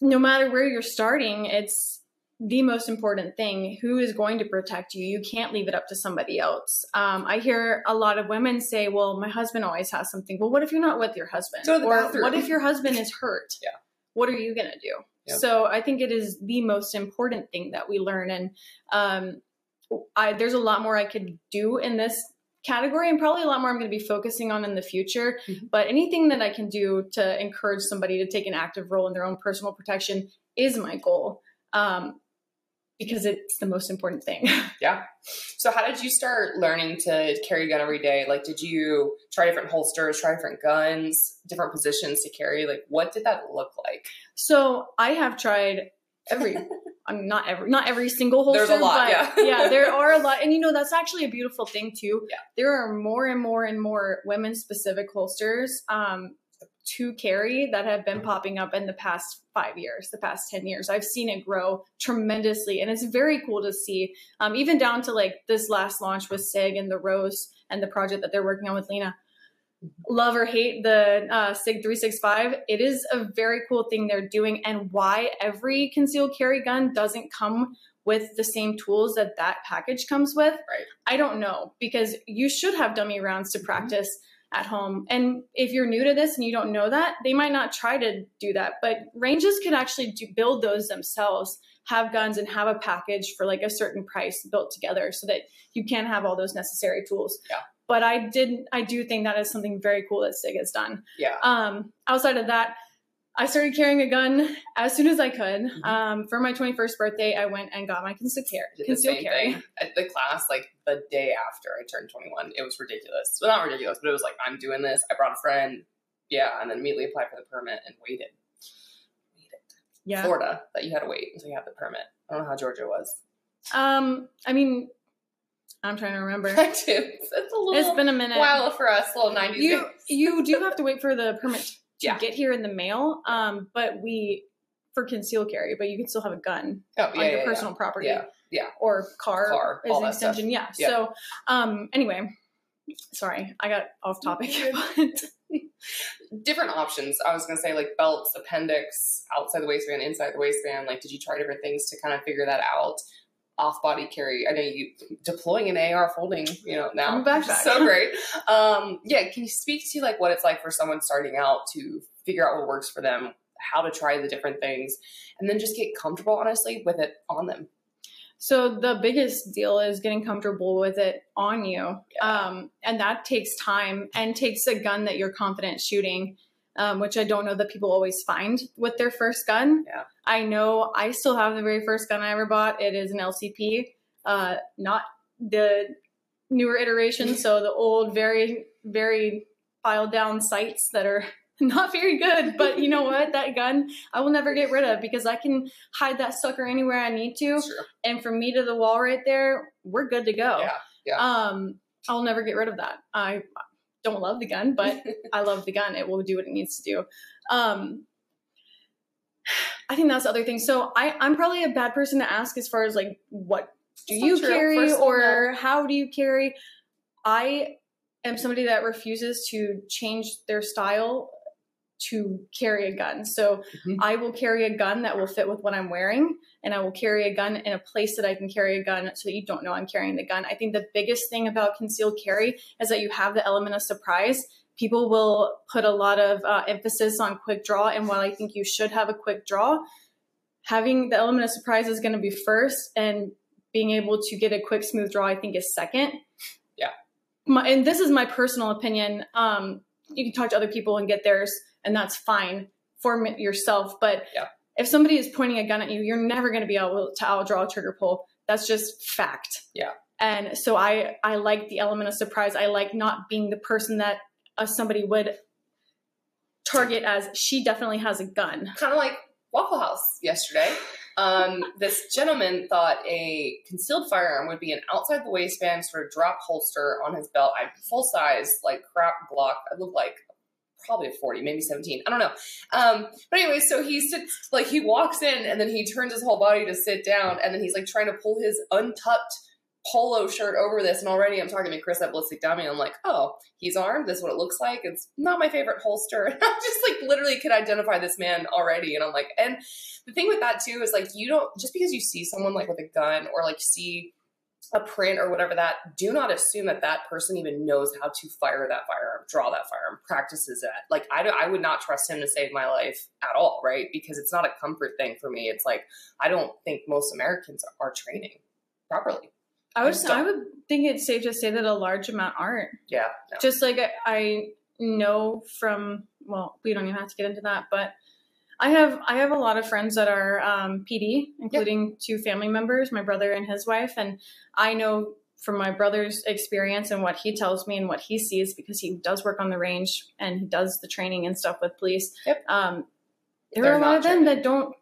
No matter where you're starting, it's the most important thing. Who is going to protect you? You can't leave it up to somebody else. I hear a lot of women say, well, my husband always has something. Well, what if you're not with your husband? Or what if your husband is hurt? Yeah. What are you going to do? Yep. So I think it is the most important thing that we learn. And there's a lot more I could do in this category, and probably a lot more I'm going to be focusing on in the future, but anything that I can do to encourage somebody to take an active role in their own personal protection is my goal. Because it's the most important thing. Yeah. So how did you start learning to carry a gun every day? Like, did you try different holsters, try different guns, different positions to carry? Like, what did that look like? So I have tried not every single holster. There's a lot, but yeah, there are a lot. And that's actually a beautiful thing too. Yeah. There are more and more and more women specific holsters, to carry that have been popping up in the past 5 years, the past 10 years. I've seen it grow tremendously, and it's very cool to see, even down to like this last launch with SIG and the Rose and the project that they're working on with Lena. Love or hate the SIG 365, it is a very cool thing they're doing, and why every concealed carry gun doesn't come with the same tools that package comes with. Right. I don't know, because you should have dummy rounds to practice at home. And if you're new to this and you don't know that, they might not try to do that, but ranges could actually build those themselves, have guns and have a package for like a certain price built together so that you can have all those necessary tools. Yeah. But I do think that is something very cool that SIG has done. Yeah. Outside of that, I started carrying a gun as soon as I could. For my 21st birthday, I went and got my concealed carry. At the class, like the day after I turned 21, it was ridiculous. Well, not ridiculous, but it was like, I'm doing this. I brought a friend. Yeah. And then immediately applied for the permit and waited. Florida that you had to wait until you had the permit. I don't know how Georgia was. I mean, I'm trying to remember. It's been a minute. While for us, little 90s. You do have to wait for the permit to get here in the mail. But for concealed carry, but you could still have a gun on your personal property. Yeah. Or car as an extension. Yeah. So anyway, sorry, I got off topic. Different options. I was going to say like belts, appendix, outside the waistband, inside the waistband. Like, did you try different things to kind of figure that out? Off-body carry. I know you deploying an AR folding, now. I'm back. So great. Can you speak to like what it's like for someone starting out to figure out what works for them, how to try the different things, and then just get comfortable, honestly, with it on them? So the biggest deal is getting comfortable with it on you. Yeah. And that takes time and takes a gun that you're confident shooting, which I don't know that people always find with their first gun. Yeah. I know I still have the very first gun I ever bought. It is an LCP, not the newer iteration. So the old, very, very filed down sights that are not very good, but you know what? That gun I will never get rid of because I can hide that sucker anywhere I need to. Sure. And from me to the wall right there, we're good to go. Yeah. I'll never get rid of that. I don't love the gun, but I love the gun. It will do what it needs to do. I think that's the other thing. So I'm probably a bad person to ask as far as like, what do you carry or how do you carry? I am somebody that refuses to change their style to carry a gun. So I will carry a gun that will fit with what I'm wearing, and I will carry a gun in a place that I can carry a gun so that you don't know I'm carrying the gun. I think the biggest thing about concealed carry is that you have the element of surprise. People will put a lot of emphasis on quick draw. And while I think you should have a quick draw, having the element of surprise is going to be first, and being able to get a quick, smooth draw, I think, is second. Yeah. And this is my personal opinion. You can talk to other people and get theirs, and that's fine for yourself. But if somebody is pointing a gun at you, you're never going to be able to outdraw a trigger pull. That's just fact. Yeah. And so I like the element of surprise. I like not being the person that somebody would target as she definitely has a gun. Kind of like Waffle House yesterday. This gentleman thought a concealed firearm would be an outside the waistband sort of drop holster on his belt. I'm full size, like crap Glock. I look like probably a 40, maybe 17. I don't know. But anyway, so he sits, like he walks in and then he turns his whole body to sit down. And then he's like trying to pull his untucked polo shirt over this. And already I'm talking to Chris at Ballistic Dummy. I'm like, oh, he's armed. This is what it looks like. It's not my favorite holster. And I just like literally could identify this man already. And I'm like, and the thing with that too is like, you don't, just because you see someone like with a gun or like see a print or whatever that, do not assume that that person even knows how to fire that firearm, draw that firearm, practices that. Like I would not trust him to save my life at all. Right. Because it's not a comfort thing for me. It's like, I don't think most Americans are training properly. I would think it's safe to say that a large amount aren't. Yeah. No. Just like I know from, well, we don't even have to get into that, but I have a lot of friends that are PD, including two family members, my brother and his wife. And I know from my brother's experience and what he tells me and what he sees, because he does work on the range and he does the training and stuff with police. Yep. There are a lot of them that don't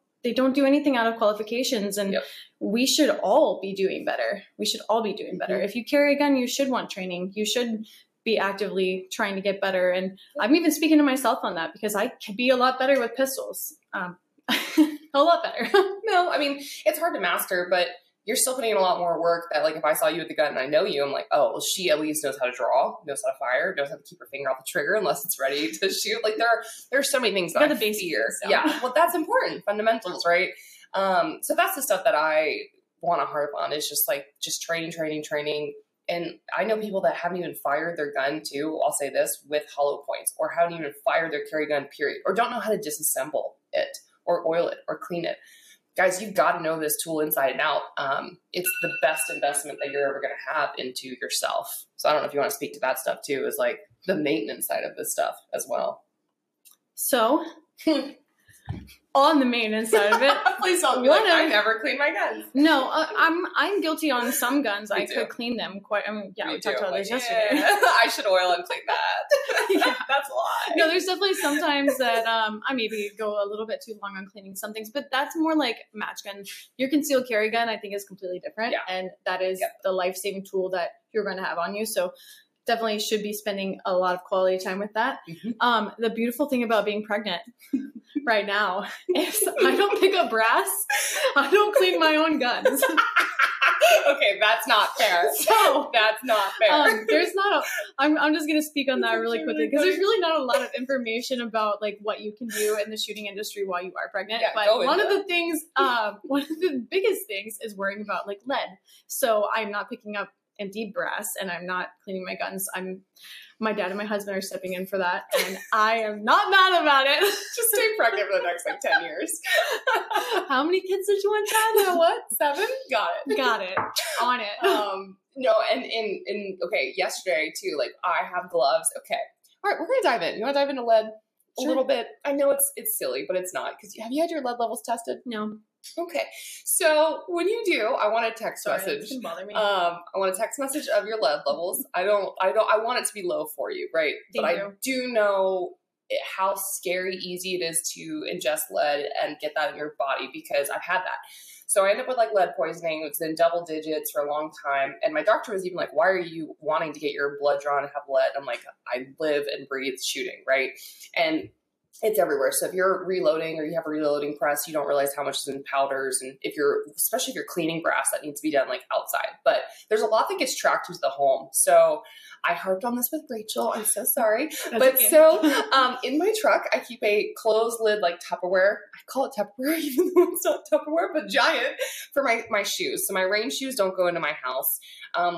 do anything out of qualifications, and we should all be doing better. We should all be doing better. If you carry a gun, you should want training. You should be actively trying to get better. And I'm even speaking to myself on that because I could be a lot better with pistols. A lot better. No, I mean, it's hard to master, but you're still putting in a lot more work that like, if I saw you with the gun and I know you, I'm like, oh, well, she at least knows how to draw, knows how to fire, knows how to keep her finger off the trigger unless it's ready to shoot. Like there are so many things that I fear. Yeah. Well, that's important. Fundamentals, right? So that's the stuff that I want to harp on is just like, just training. And I know people that haven't even fired their gun too. I'll say this with hollow points, or haven't even fired their carry gun period, or don't know how to disassemble it or oil it or clean it. Guys, you've got to know this tool inside and out. It's the best investment that you're ever going to have into yourself. So I don't know if you want to speak to that stuff too, is like the maintenance side of this stuff as well. So on the maintenance side of it. Please don't be like, I never clean my guns. No, I'm guilty on some guns. I could clean them quite. I mean, yeah, we talked about this yesterday. Yeah. I should oil and clean that. Yeah. That's a lot. No, there's definitely sometimes that I maybe go a little bit too long on cleaning some things, but that's more like match gun. Your concealed carry gun, I think, is completely different, and that is the life-saving tool that you're going to have on you. So definitely should be spending a lot of quality time with that. Mm-hmm. The beautiful thing about being pregnant right now is I don't pick up brass. I don't clean my own guns. Okay, that's not fair. So that's not fair. There's not a. I'm just gonna speak on that really quickly because there's really not a lot of information about like what you can do in the shooting industry while you are pregnant. Yeah, but one of the biggest things is worrying about like lead. So I'm not picking up empty brass, and I'm not cleaning my guns. My dad and my husband are stepping in for that, and I am not mad about it. Just stay pregnant for the next like 10 years. How many kids did you want, Dad? Now what? 7? Got it. On it. No, and in okay, yesterday too. Like I have gloves. Okay, all right, we're gonna dive in. You want to dive into lead a little bit? I know it's silly, but it's not because have you had your lead levels tested? No. Okay, so when you do, I want a text message. Sorry, bother me. I want a text message of your lead levels. I want it to be low for you, right? I do know how scary easy it is to ingest lead and get that in your body because I've had that. So I ended up with like lead poisoning. It's in double digits for a long time, and my doctor was even like, "Why are you wanting to get your blood drawn and have lead?" I'm like, "I live and breathe shooting, right?" And it's everywhere. So if you're reloading or you have a reloading press, you don't realize how much is in powders. And especially if you're cleaning brass, that needs to be done like outside, but there's a lot that gets tracked into the home. So I harped on this with Rachel. I'm so sorry. So in my truck, I keep a closed lid, like Tupperware. I call it Tupperware, even though it's not Tupperware, but giant for my shoes. So my rain shoes don't go into my house.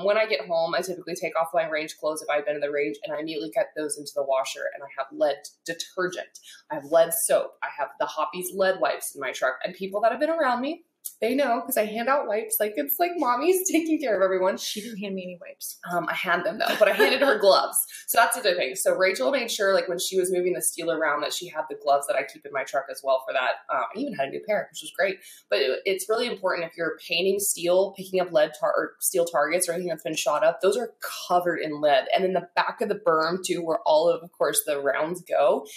When I get home, I typically take off my range clothes if I've been to the range, and I immediately get those into the washer, and I have lead detergent. I have lead soap. I have the Hoppies lead wipes in my truck, and people that have been around me, they know because I hand out wipes. Like it's like mommy's taking care of everyone. She didn't hand me any wipes. I hand them though, but I handed her gloves. So that's the other thing. So Rachel made sure like when she was moving the Steeler around that she had the gloves that I keep in my truck as well for that. I even had a new pair, which was great. But it's really important if you're painting steel, picking up lead or steel targets or anything that's been shot up, those are covered in lead. And then the back of the berm too, where all of course the rounds go,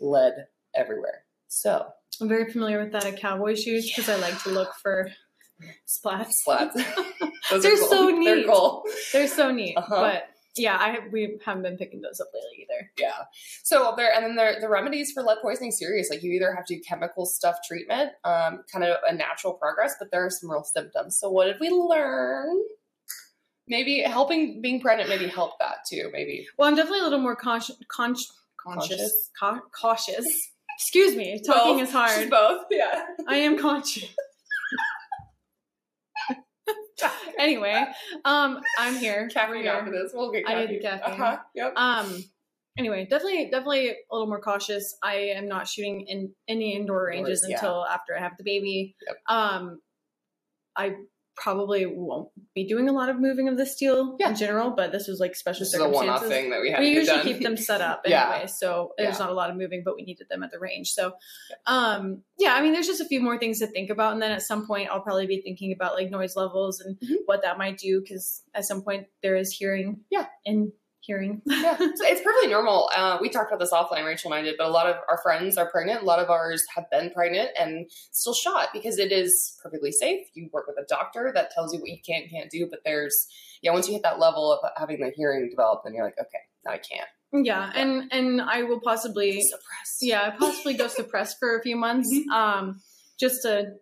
lead everywhere. So I'm very familiar with that at cowboy shoes because I like to look for splats. They're cool. So neat. They're cool. They're so neat. Uh-huh. But yeah, we haven't been picking those up lately either. Yeah. So the remedies for lead poisoning serious. Like you either have to do chemical stuff treatment, kind of a natural progress, but there are some real symptoms. So what did we learn? Maybe being pregnant maybe helped that too. Maybe. Well, I'm definitely a little more cautious. Excuse me, talking is hard. She's both, yeah. I am conscious. Anyway, I'm here. Caffeine after this. We'll get caffeine. I did caffeine. Uh-huh. Yep. Anyway, definitely a little more cautious. I am not shooting in any indoor ranges until after I have the baby. Yep. I probably won't be doing a lot of moving of the steel in general, but this was like special circumstances. This is a one-off thing that we had to do. We usually keep them set up anyway, so there's not a lot of moving, but we needed them at the range. So, I mean, there's just a few more things to think about, and then at some point I'll probably be thinking about like noise levels and what that might do, because at some point there is hearing and hearing. Yeah, so it's perfectly normal. We talked about this offline, Rachel and I did, but a lot of our friends are pregnant. A lot of ours have been pregnant and still shot because it is perfectly safe. You work with a doctor that tells you what you can and can't do, but there's, once you hit that level of having the hearing develop, then you're like, okay, now I can't. Yeah, and I will possibly suppress. Yeah, possibly go suppressed for a few months. Mm-hmm. Just to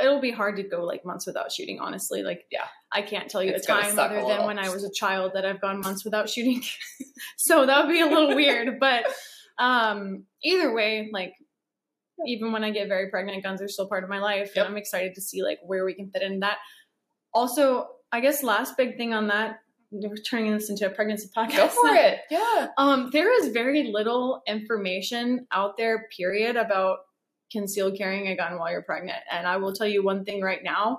it'll be hard to go like months without shooting, honestly. Like, I can't tell you a time other than when I was a child that I've gone months without shooting. So that would be a little weird, but either way, like even when I get very pregnant, guns are still part of my life. Yep. And I'm excited to see like where we can fit in that. Also, I guess last big thing on that, we're turning this into a pregnancy podcast. Go for it. Yeah. There is very little information out there, period, about concealed carrying a gun while you're pregnant. And I will tell you one thing right now,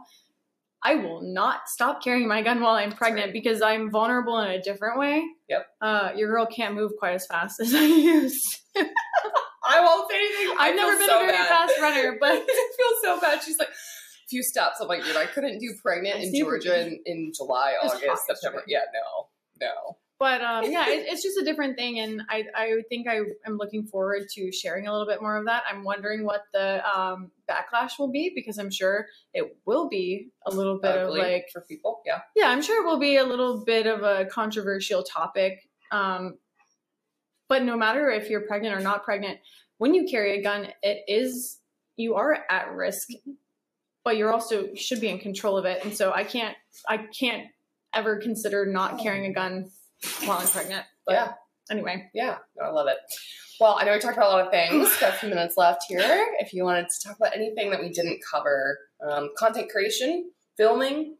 I will not stop carrying my gun while I'm pregnant because I'm vulnerable in a different way. Yep. Your girl can't move quite as fast as I used. I won't say anything. I've never been a very fast runner, but I feel so bad. She's like, few steps. I'm like, dude, I couldn't do pregnant in Georgia in July, August, September. Yeah, no. But yeah, it's just a different thing, and I think I am looking forward to sharing a little bit more of that. I'm wondering what the backlash will be, because I'm sure it will be a little bit of like for people. Yeah. Yeah, I'm sure it will be a little bit of a controversial topic. But no matter if you're pregnant or not pregnant, when you carry a gun, you are at risk, but you're also should be in control of it. And so I can't ever consider not carrying a gun while I'm pregnant. But yeah. Anyway. Yeah. No, I love it. Well, I know we talked about a lot of things. Got a few minutes left here. If you wanted to talk about anything that we didn't cover, content creation, filming,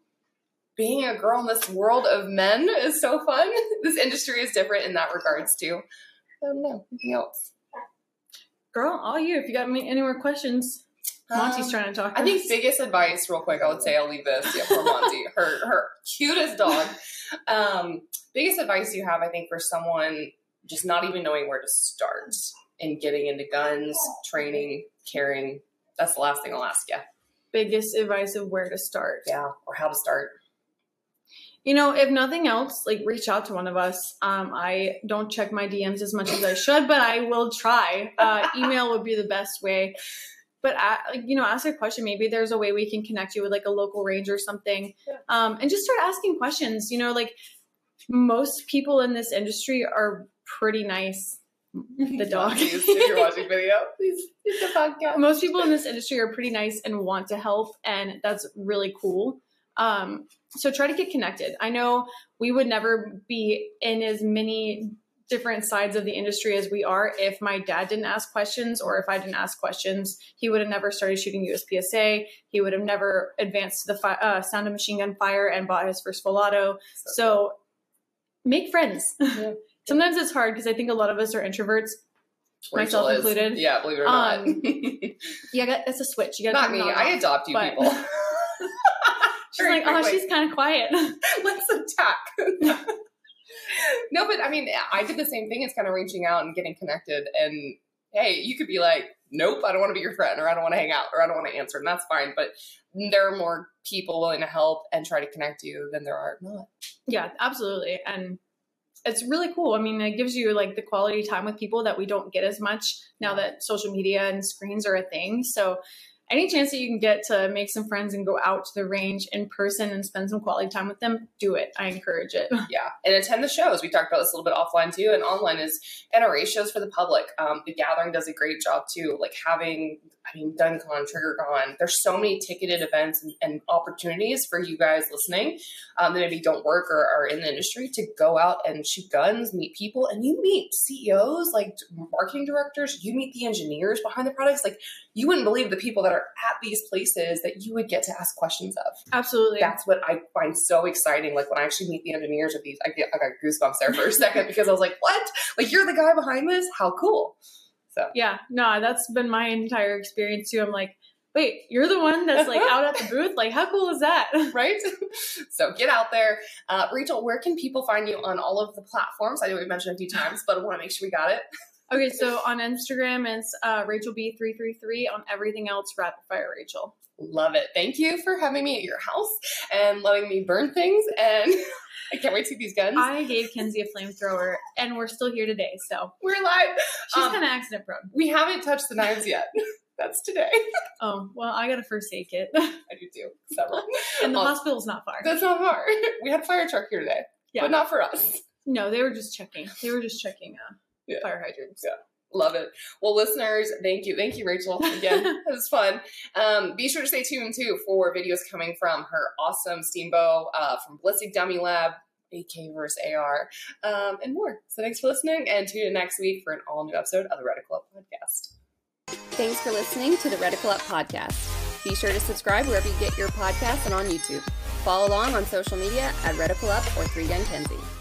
being a girl in this world of men is so fun. This industry is different in that regards too. I don't know. Anything else? Girl, all you. If you got any more questions. Monty's trying to talk. I think biggest advice, real quick, I would say I'll leave this for Monty, her cutest dog. Biggest advice you have, I think, for someone just not even knowing where to start in getting into guns, training, caring. That's the last thing I'll ask you. Biggest advice of where to start. Yeah, or how to start. You know, if nothing else, like reach out to one of us. I don't check my DMs as much as I should, but I will try. Email would be the best way. But, you know, ask a question. Maybe there's a way we can connect you with, like, a local range or something. Yeah. And just start asking questions. You know, like, most people in this industry are pretty nice. The dog. If you're watching video, please hit the podcast. Most people in this industry are pretty nice and want to help, and that's really cool. So try to get connected. I know we would never be in as many different sides of the industry as we are if my dad didn't ask questions, or if I didn't ask questions. He would have never started shooting USPSA. He would have never advanced to the sound of machine gun fire and bought his first full auto. So make friends. Yeah. Sometimes it's hard because I think a lot of us are introverts, Rachel myself included. Yeah, believe it or not. Yeah, it's a switch. You gotta not me. I adopt you people. She's like, oh, she's kind of quiet. Let's attack. No, but I mean, I did the same thing. It's kind of reaching out and getting connected. And hey, you could be like, nope, I don't want to be your friend, or I don't want to hang out, or I don't want to answer. And that's fine. But there are more people willing to help and try to connect you than there are not. Yeah, absolutely. And it's really cool. I mean, it gives you like the quality time with people that we don't get as much now that social media and screens are a thing. So any chance that you can get to make some friends and go out to the range in person and spend some quality time with them, do it. I encourage it. Yeah. And attend the shows. We talked about this a little bit offline too. And online is NRA shows for the public. The Gathering does a great job too. Like having, I mean, Gun Con, Trigger Con, there's so many ticketed events and opportunities for you guys listening that maybe don't work or are in the industry to go out and shoot guns, meet people. And you meet CEOs, like marketing directors. You meet the engineers behind the products. Like you wouldn't believe the people that are at these places that you would get to ask questions of. Absolutely. That's what I find so exciting. Like when I actually meet the engineers of these, I got goosebumps there for a second because I was like, what? Like you're the guy behind this? How cool. So yeah, no, that's been my entire experience too. I'm like, wait, you're the one that's like out at the booth? Like how cool is that? Right? So get out there. Rachel, where can people find you on all of the platforms? I know we've mentioned a few times, but I want to make sure we got it. Okay, so on Instagram, it's RachelB333. On everything else, RapidFireRachel. Love it. Thank you for having me at your house and letting me burn things. And I can't wait to see these guns. I gave Kenzie a flamethrower, and we're still here today. So we're live. She's kind of accident prone. We haven't touched the knives yet. That's today. Oh, well, I got to first aid kit. I do too. Several. And the hospital's not far. That's not far. We had a fire truck here today, but not for us. No, they were just checking. Fire hydrants. Yeah. Love it. Well, listeners, thank you. Thank you, Rachel. Again, it was fun. Be sure to stay tuned too for videos coming from her awesome Steamboat, from Ballistic Dummy Lab, AK vs. AR, and more. So thanks for listening, and tune in next week for an all new episode of the Reticle Up Podcast. Thanks for listening to the Reticle Up Podcast. Be sure to subscribe wherever you get your podcasts and on YouTube. Follow along on social media at Reticle Up or 3GunKenzie.